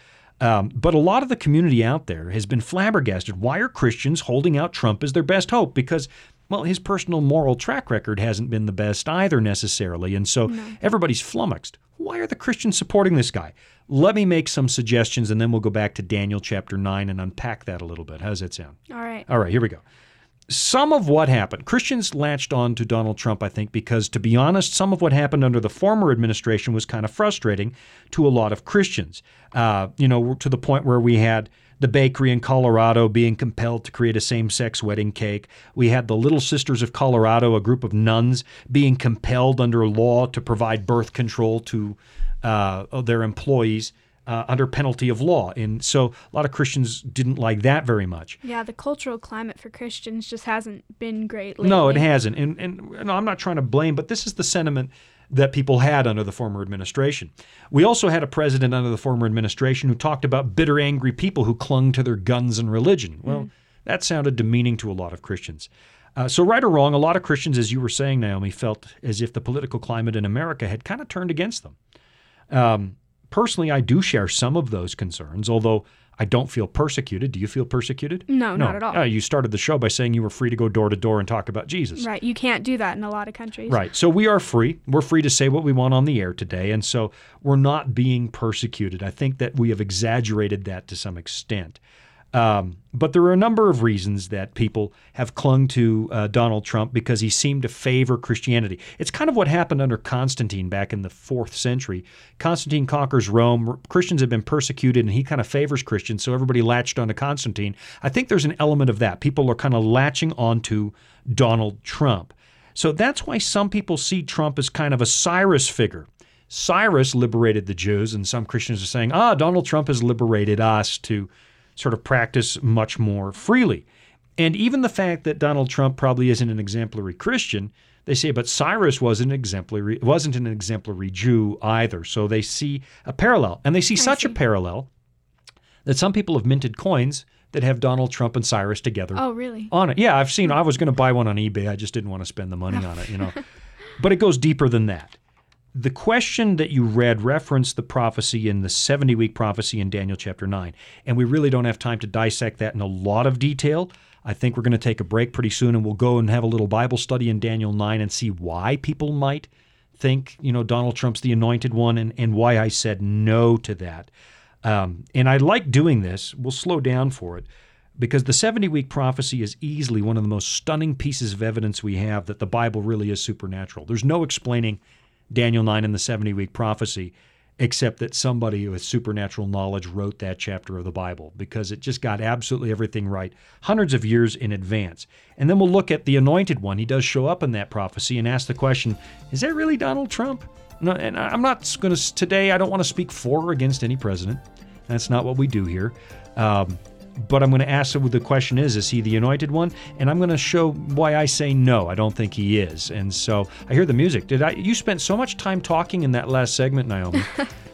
But a lot of the community out there has been flabbergasted. Why are Christians holding out Trump as their best hope? Because well, his personal moral track record hasn't been the best either necessarily. And so everybody's flummoxed. Why are the Christians supporting this guy? Let me make some suggestions, and then we'll go back to Daniel chapter 9 and unpack that a little bit. How does that sound? All right. All right, here we go. Some of what happened, Christians latched on to Donald Trump, I think, because, to be honest, some of what happened under the former administration was kind of frustrating to a lot of Christians, you know, to the point where we had the bakery in Colorado being compelled to create a same-sex wedding cake. We had the Little Sisters of Colorado, a group of nuns, being compelled under law to provide birth control to their employees under penalty of law. And so a lot of Christians didn't like that very much. Yeah, the cultural climate for Christians just hasn't been great lately. No, it hasn't. And I'm not trying to blame, but this is the sentiment that people had under the former administration. We also had a president under the former administration who talked about bitter, angry people who clung to their guns and religion. Well, that sounded demeaning to a lot of Christians. So right or wrong, a lot of Christians, as you were saying, Naomi, felt as if the political climate in America had kind of turned against them. Personally, I do share some of those concerns, although I don't feel persecuted. Do you feel persecuted? No, not at all. You started the show by saying you were free to go door to door and talk about Jesus. Right. You can't do that in a lot of countries. Right. So we are free. We're free to say what we want on the air today. And so we're not being persecuted. I think that we have exaggerated that to some extent. But there are a number of reasons that people have clung to Donald Trump because he seemed to favor Christianity. It's kind of what happened under Constantine back in the 4th century. Constantine conquers Rome. Christians have been persecuted, and he kind of favors Christians, so everybody latched onto Constantine. I think there's an element of that. People are kind of latching onto Donald Trump. So that's why some people see Trump as kind of a Cyrus figure. Cyrus liberated the Jews, and some Christians are saying, Donald Trump has liberated us to sort of practice much more freely. And even the fact that Donald Trump probably isn't an exemplary Christian, they say, but Cyrus wasn't an exemplary Jew either. So they see a parallel. And they see such a parallel that some people have minted coins that have Donald Trump and Cyrus together. Oh, really? On it. Yeah, I've seen. I was going to buy one on eBay. I just didn't want to spend the money on it, you know. But it goes deeper than that. The question that you read referenced the prophecy in the 70-week prophecy in Daniel chapter 9, and we really don't have time to dissect that in a lot of detail. I think we're going to take a break pretty soon, and we'll go and have a little Bible study in Daniel 9 and see why people might think, you know, Donald Trump's the anointed one and why I said no to that. And I like doing this. We'll slow down for it, because the 70-week prophecy is easily one of the most stunning pieces of evidence we have that the Bible really is supernatural. There's no explaining Daniel 9 and the 70-week prophecy, except that somebody with supernatural knowledge wrote that chapter of the Bible, because it just got absolutely everything right hundreds of years in advance. And then we'll look at the anointed one. He does show up in that prophecy and ask the question, is that really Donald Trump? No, and I'm not going to, today, I don't want to speak for or against any president. That's not what we do here. But I'm going to ask what the question is he the anointed one? And I'm going to show why I say no, I don't think he is. And so I hear the music. You spent so much time talking in that last segment, Naomi,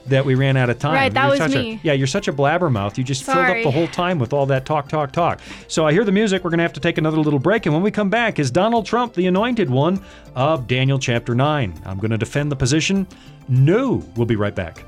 that we ran out of time. Right, that was me. You're such a blabbermouth. You just filled up the whole time with all that talk. So I hear the music. We're going to have to take another little break. And when we come back, is Donald Trump the anointed one of Daniel chapter 9? I'm going to defend the position. No. We'll be right back.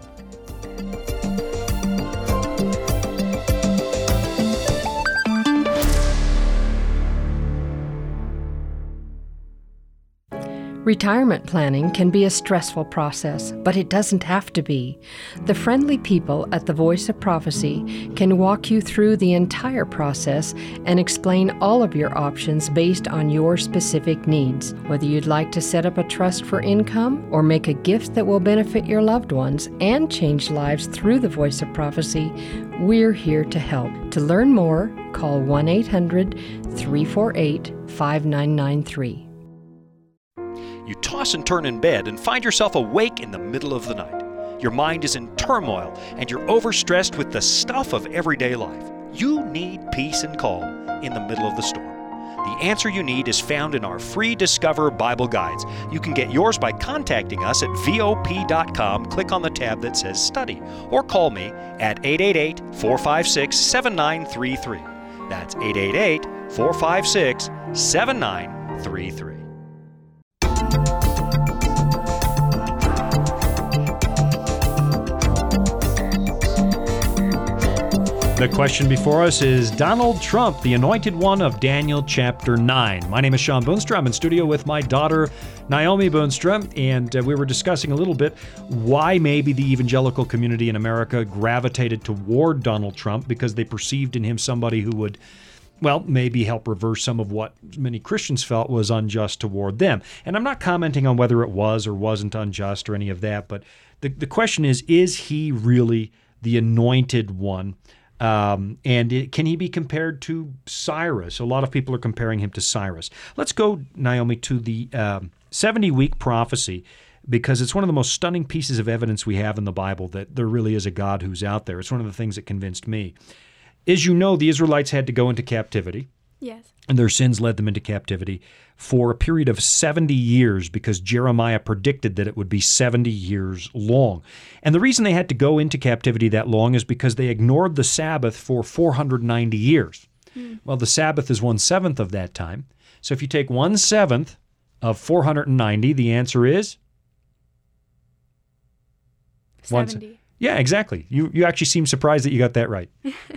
Retirement planning can be a stressful process, but it doesn't have to be. The friendly people at the Voice of Prophecy can walk you through the entire process and explain all of your options based on your specific needs. Whether you'd like to set up a trust for income or make a gift that will benefit your loved ones and change lives through the Voice of Prophecy, we're here to help. To learn more, call 1-800-348-5993. You toss and turn in bed and find yourself awake in the middle of the night. Your mind is in turmoil and you're overstressed with the stuff of everyday life. You need peace and calm in the middle of the storm. The answer you need is found in our free Discover Bible Guides. You can get yours by contacting us at VOP.com. Click on the tab that says Study, or call me at 888-456-7933. That's 888-456-7933. The question before us is Donald Trump, the anointed one of Daniel chapter 9. My name is Sean Boonstra. I'm in studio with my daughter, Naomi Boonstra, and we were discussing a little bit why maybe the evangelical community in America gravitated toward Donald Trump because they perceived in him somebody who would, well, maybe help reverse some of what many Christians felt was unjust toward them. And I'm not commenting on whether it was or wasn't unjust or any of that, but the question is he really the anointed one? Can he be compared to Cyrus? A lot of people are comparing him to Cyrus. Let's go, Naomi, to the 70-week prophecy, because it's one of the most stunning pieces of evidence we have in the Bible that there really is a God who's out there. It's one of the things that convinced me. As you know, the Israelites had to go into captivity. Yes. And their sins led them into captivity for a period of 70 years because Jeremiah predicted that it would be 70 years long. And the reason they had to go into captivity that long is because they ignored the Sabbath for 490 years. Mm. Well, the Sabbath is 1/7 of that time. So if you take 1/7 of 490, the answer is? 70. Yeah, exactly. You actually seem surprised that you got that right.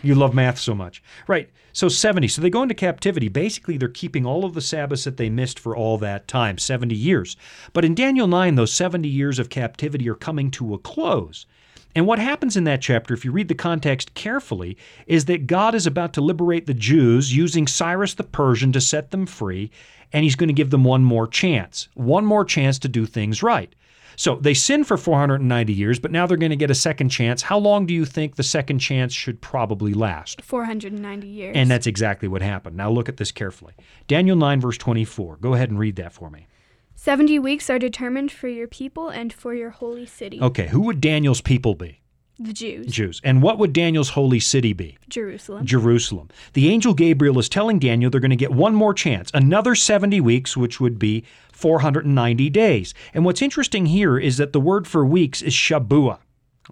You love math so much. Right, so 70. So they go into captivity. Basically, they're keeping all of the Sabbaths that they missed for all that time, 70 years. But in Daniel 9, those 70 years of captivity are coming to a close. And what happens in that chapter, if you read the context carefully, is that God is about to liberate the Jews using Cyrus the Persian to set them free, and he's going to give them one more chance to do things right. So they sin for 490 years, but now they're going to get a second chance. How long do you think the second chance should probably last? 490 years. And that's exactly what happened. Now look at this carefully. Daniel 9, verse 24. Go ahead and read that for me. 70 weeks are determined for your people and for your holy city. Okay, who would Daniel's people be? The Jews. Jews. And what would Daniel's holy city be? Jerusalem. The angel Gabriel is telling Daniel they're going to get one more chance, another 70 weeks, which would be 490 days. And what's interesting here is that the word for weeks is Shabua.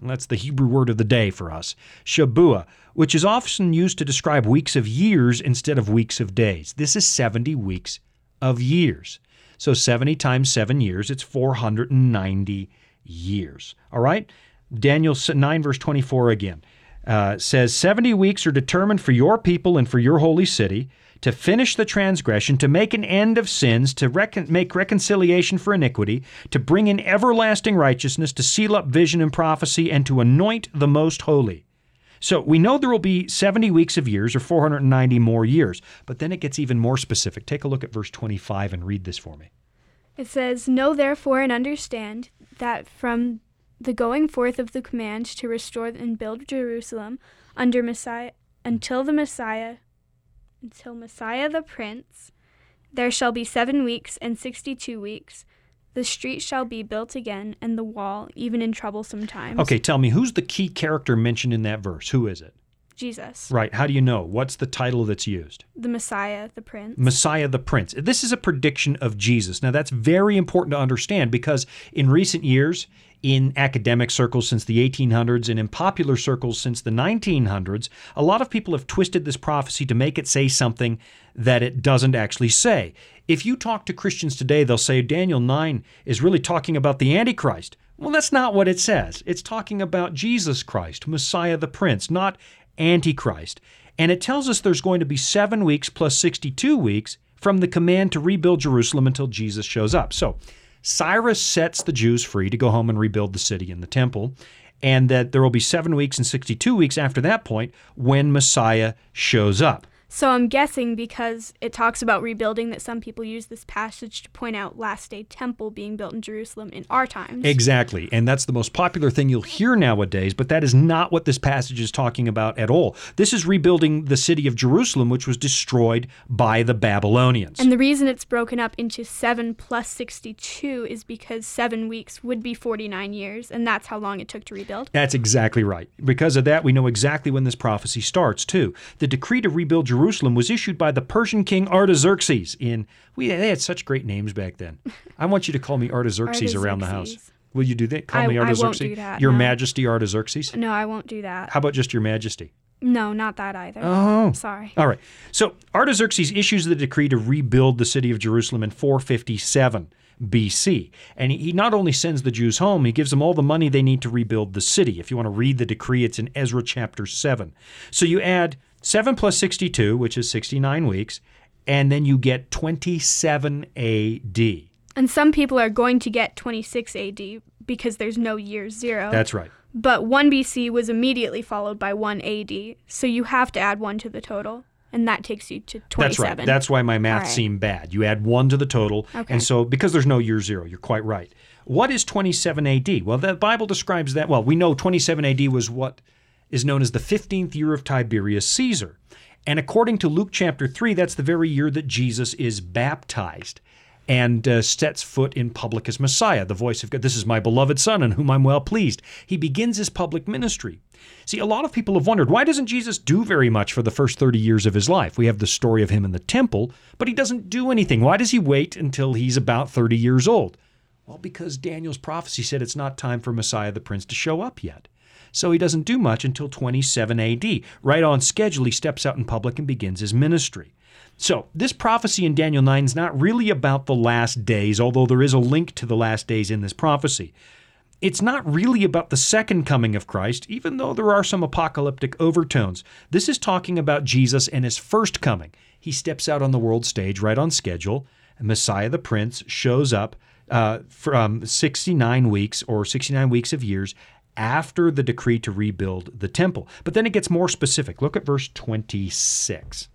That's the Hebrew word of the day for us, Shabua, which is often used to describe weeks of years instead of weeks of days. This is 70 weeks of years. So 70 times 7 years, it's 490 years. All right? Daniel 9, verse 24 again, says, 70 weeks are determined for your people and for your holy city to finish the transgression, to make an end of sins, to make reconciliation for iniquity, to bring in everlasting righteousness, to seal up vision and prophecy, and to anoint the most holy. So we know there will be 70 weeks of years or 490 more years, but then it gets even more specific. Take a look at verse 25 and read this for me. It says, know therefore and understand that from the going forth of the command to restore and build Jerusalem under Messiah until Messiah the Prince, there shall be 7 weeks and 62 weeks. The street shall be built again, and the wall, even in troublesome times. Okay, tell me, who's the key character mentioned in that verse? Who is it? Jesus. Right. How do you know? What's the title that's used? The Messiah, the Prince. Messiah, the Prince. This is a prediction of Jesus. Now, that's very important to understand because in recent years, in academic circles since the 1800s and in popular circles since the 1900s, a lot of people have twisted this prophecy to make it say something that it doesn't actually say. If you talk to Christians today, they'll say Daniel 9 is really talking about the Antichrist. Well, that's not what it says. It's talking about Jesus Christ, Messiah the Prince, not Antichrist. And it tells us there's going to be 7 weeks plus 62 weeks from the command to rebuild Jerusalem until Jesus shows up. So Cyrus sets the Jews free to go home and rebuild the city and the temple, and that there will be 7 weeks and 62 weeks after that point when Messiah shows up. So I'm guessing, because it talks about rebuilding, that some people use this passage to point out last day temple being built in Jerusalem in our times. Exactly. And that's the most popular thing you'll hear nowadays, but that is not what this passage is talking about at all. This is rebuilding the city of Jerusalem, which was destroyed by the Babylonians. And the reason it's broken up into 7 plus 62 is because 7 weeks would be 49 years, and that's how long it took to rebuild. That's exactly right. Because of that, we know exactly when this prophecy starts, too. The decree to rebuild Jerusalem was issued by the Persian king Artaxerxes. They had such great names back then. I want you to call me Artaxerxes around the house. Will you do that? Call me Artaxerxes? I won't do that. Your Majesty Artaxerxes? No, I won't do that. How about just Your Majesty? No, not that either. Oh. Sorry. All right. So Artaxerxes issues the decree to rebuild the city of Jerusalem in 457. BC. And he not only sends the Jews home, he gives them all the money they need to rebuild the city. If you want to read the decree, it's in Ezra chapter 7. So you add 7 plus 62, which is 69 weeks, and then you get 27 AD. And some people are going to get 26 AD because there's no year zero. That's right. But 1 BC was immediately followed by 1 AD, so you have to add 1 to the total. And that takes you to 27. That's right. That's why my math seemed bad. You add 1 to the total. Okay. And so because there's no year zero, you're quite right. What is 27 AD? Well, the Bible describes that. Well, we know 27 AD was what is known as the 15th year of Tiberius Caesar. And according to Luke chapter 3, that's the very year that Jesus is baptized and sets foot in public as Messiah, the voice of God. This is my beloved Son in whom I'm well pleased. He begins his public ministry. See, a lot of people have wondered, why doesn't Jesus do very much for the first 30 years of his life? We have the story of him in the temple, but he doesn't do anything. Why does he wait until he's about 30 years old? Well, because Daniel's prophecy said it's not time for Messiah the Prince to show up yet. So he doesn't do much until 27 AD. Right on schedule, he steps out in public and begins his ministry. So this prophecy in Daniel 9 is not really about the last days, although there is a link to the last days in this prophecy. It's not really about the second coming of Christ, even though there are some apocalyptic overtones. This is talking about Jesus and his first coming. He steps out on the world stage right on schedule, and Messiah the Prince shows up from 69 weeks or 69 weeks of years after the decree to rebuild the temple. But then it gets more specific. Look at verse 26.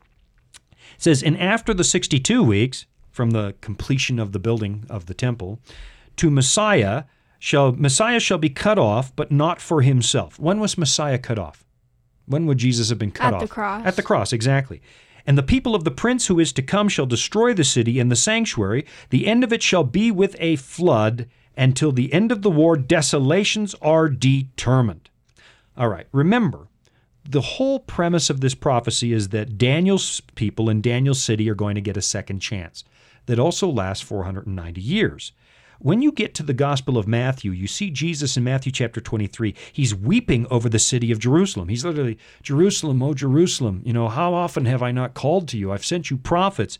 It says, and after the 62 weeks from the completion of the building of the temple, to Messiah shall be cut off, but not for himself. When was Messiah cut off? When would Jesus have been cut off? At the cross. At the cross, exactly. And the people of the prince who is to come shall destroy the city and the sanctuary. The end of it shall be with a flood. Until the end of the war, desolations are determined. All right, remember, the whole premise of this prophecy is that Daniel's people in Daniel's city are going to get a second chance that also lasts 490 years. When you get to the Gospel of Matthew, you see Jesus in Matthew chapter 23. He's weeping over the city of Jerusalem. He's literally, Jerusalem, oh Jerusalem, you know, how often have I not called to you? I've sent you prophets.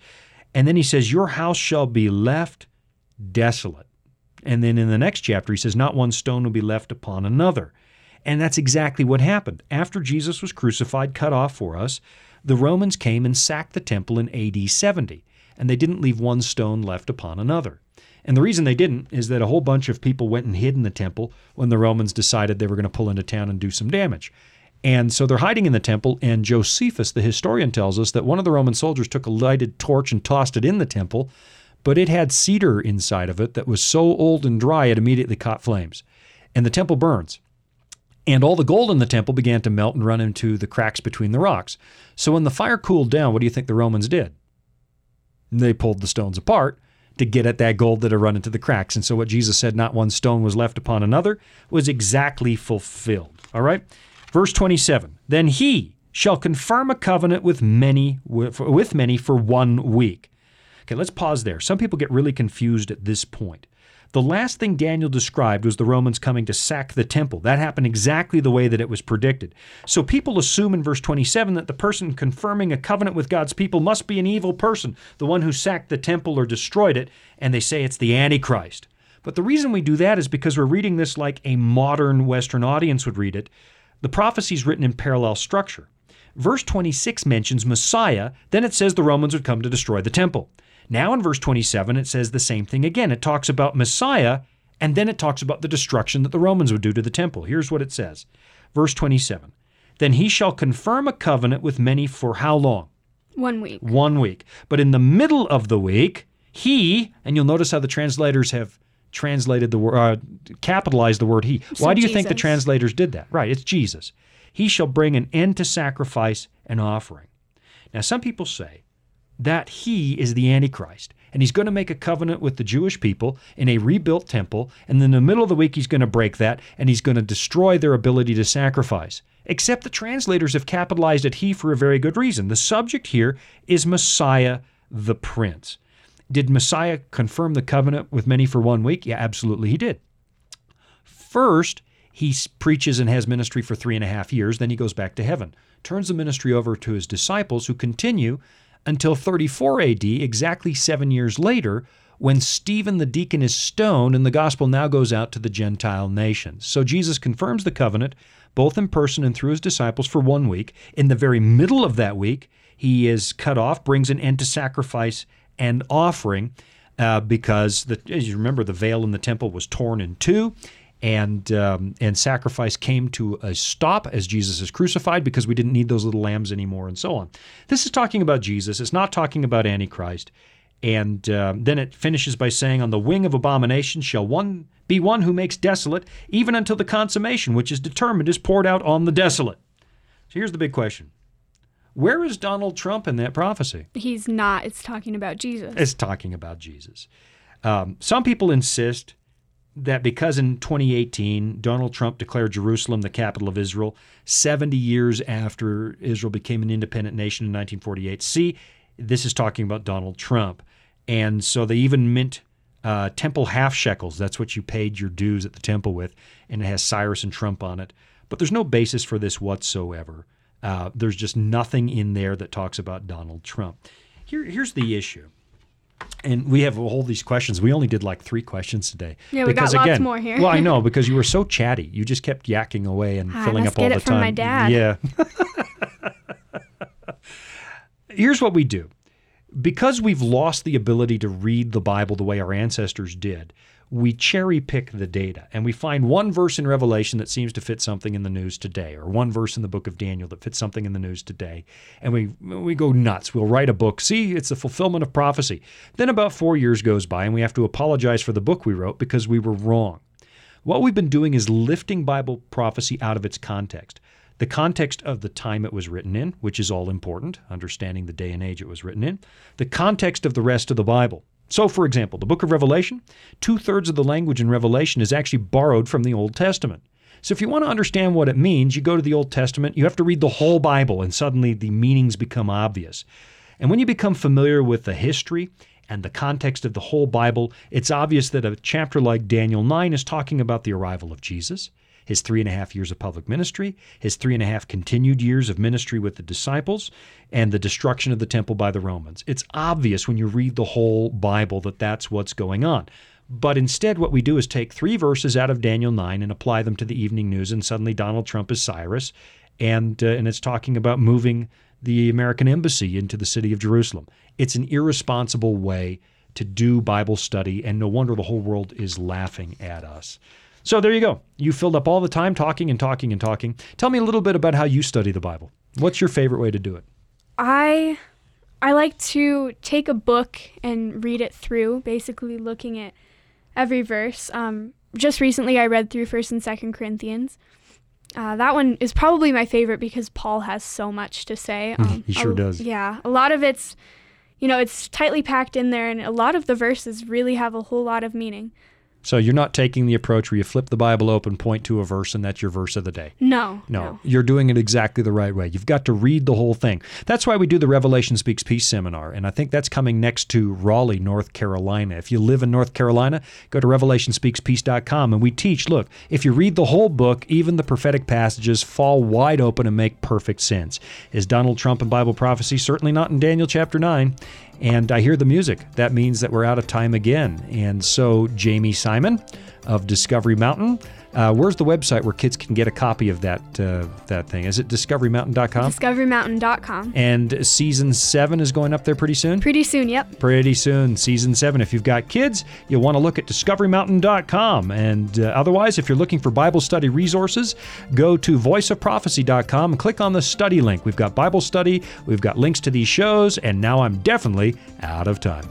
And then he says, your house shall be left desolate. And then in the next chapter, he says, not one stone will be left upon another. And that's exactly what happened. After Jesus was crucified, cut off for us, the Romans came and sacked the temple in AD 70. And they didn't leave one stone left upon another. And the reason they didn't is that a whole bunch of people went and hid in the temple when the Romans decided they were going to pull into town and do some damage. And so they're hiding in the temple, and Josephus, the historian, tells us that one of the Roman soldiers took a lighted torch and tossed it in the temple, but it had cedar inside of it that was so old and dry it immediately caught flames. And the temple burns. And all the gold in the temple began to melt and run into the cracks between the rocks. So when the fire cooled down, what do you think the Romans did? They pulled the stones apart to get at that gold that had run into the cracks. And so what Jesus said, not one stone was left upon another, was exactly fulfilled. All right? Verse 27, then he shall confirm a covenant with many for 1 week. Okay, let's pause there. Some people get really confused at this point. The last thing Daniel described was the Romans coming to sack the temple. That happened exactly the way that it was predicted. So people assume in verse 27 that the person confirming a covenant with God's people must be an evil person, the one who sacked the temple or destroyed it, and they say it's the Antichrist. But the reason we do that is because we're reading this like a modern Western audience would read it. The prophecy's written in parallel structure. Verse 26 mentions Messiah, then it says the Romans would come to destroy the temple. Now in verse 27, it says the same thing again. It talks about Messiah, and then it talks about the destruction that the Romans would do to the temple. Here's what it says. Verse 27, then he shall confirm a covenant with many for how long? 1 week. 1 week. But in the middle of the week, he, and you'll notice how the translators have translated the word, capitalized the word he. So why do you think the translators did that? Right, it's Jesus. He shall bring an end to sacrifice and offering. Now some people say, that he is the Antichrist, and he's going to make a covenant with the Jewish people in a rebuilt temple, and in the middle of the week he's going to break that, and he's going to destroy their ability to sacrifice. Except the translators have capitalized it he for a very good reason. The subject here is Messiah the Prince. Did Messiah confirm the covenant with many for 1 week? Yeah, absolutely he did. First, he preaches and has ministry for 3.5 years, then he goes back to heaven, turns the ministry over to his disciples who continue until 34 AD, exactly 7 years later, when Stephen the deacon is stoned, and the gospel now goes out to the Gentile nations. So Jesus confirms the covenant, both in person and through his disciples, for 1 week. In the very middle of that week, he is cut off, brings an end to sacrifice and offering, because, as you remember, the veil in the temple was torn in two, and sacrifice came to a stop as Jesus is crucified, because we didn't need those little lambs anymore, and so on. This is talking about Jesus. It's not talking about Antichrist. And then it finishes by saying, on the wing of abomination shall one be one who makes desolate, even until the consummation, which is determined, is poured out on the desolate. So here's the big question. Where is Donald Trump in that prophecy? He's not. It's talking about Jesus. It's talking about Jesus. Some people insist that because in 2018, Donald Trump declared Jerusalem the capital of Israel, 70 years after Israel became an independent nation in 1948. See, this is talking about Donald Trump. And so they even mint temple half shekels. That's what you paid your dues at the temple with, and it has Cyrus and Trump on it. But there's no basis for this whatsoever. There's just nothing in there that talks about Donald Trump. Here's the issue. And we have all these questions. We only did like 3 questions today. Yeah, because we got lots more here. Well, I know, because you were so chatty. You just kept yakking away and filling up all the time. I must get it from my dad. Yeah. Here's what we do. Because we've lost the ability to read the Bible the way our ancestors did, we cherry pick the data, and we find one verse in Revelation that seems to fit something in the news today, or one verse in the book of Daniel that fits something in the news today, and we go nuts. We'll write a book. See, it's the fulfillment of prophecy. Then about 4 years goes by, and we have to apologize for the book we wrote because we were wrong. What we've been doing is lifting Bible prophecy out of its context. The context of the time it was written in, which is all important, understanding the day and age it was written in, the context of the rest of the Bible. So, for example, the book of Revelation, 2/3 of the language in Revelation is actually borrowed from the Old Testament. So if you want to understand what it means, you go to the Old Testament, you have to read the whole Bible, and suddenly the meanings become obvious. And when you become familiar with the history and the context of the whole Bible, it's obvious that a chapter like Daniel 9 is talking about the arrival of Jesus, his 3.5 years of public ministry, his 3.5 continued years of ministry with the disciples, and the destruction of the temple by the Romans. It's obvious when you read the whole Bible that that's what's going on. But instead, what we do is take 3 verses out of Daniel 9 and apply them to the evening news, and suddenly Donald Trump is Cyrus, and it's talking about moving the American embassy into the city of Jerusalem. It's an irresponsible way to do Bible study, and no wonder the whole world is laughing at us. So there you go. You filled up all the time talking and talking and talking. Tell me a little bit about how you study the Bible. What's your favorite way to do it? I like to take a book and read it through, basically looking at every verse. Just recently I read through 1 and 2 Corinthians. That one is probably my favorite because Paul has so much to say. He sure does. Yeah. A lot of it's, it's tightly packed in there, and a lot of the verses really have a whole lot of meaning. So you're not taking the approach where you flip the Bible open, point to a verse, and that's your verse of the day. No. You're doing it exactly the right way. You've got to read the whole thing. That's why we do the Revelation Speaks Peace seminar, and I think that's coming next to Raleigh, North Carolina. If you live in North Carolina, go to revelationspeakspeace.com, and we teach, look, if you read the whole book, even the prophetic passages fall wide open and make perfect sense. Is Donald Trump in Bible prophecy? Certainly not in Daniel chapter 9. And I hear the music. That means that we're out of time again. And so, Jamie Simon of Discovery Mountain, where's the website where kids can get a copy of that thing? Is it discoverymountain.com? Discoverymountain.com. And Season 7 is going up there pretty soon? Pretty soon, yep. Pretty soon, Season 7. If you've got kids, you'll want to look at discoverymountain.com. And otherwise, if you're looking for Bible study resources, go to voiceofprophecy.com and click on the study link. We've got Bible study, we've got links to these shows, and now I'm definitely out of time.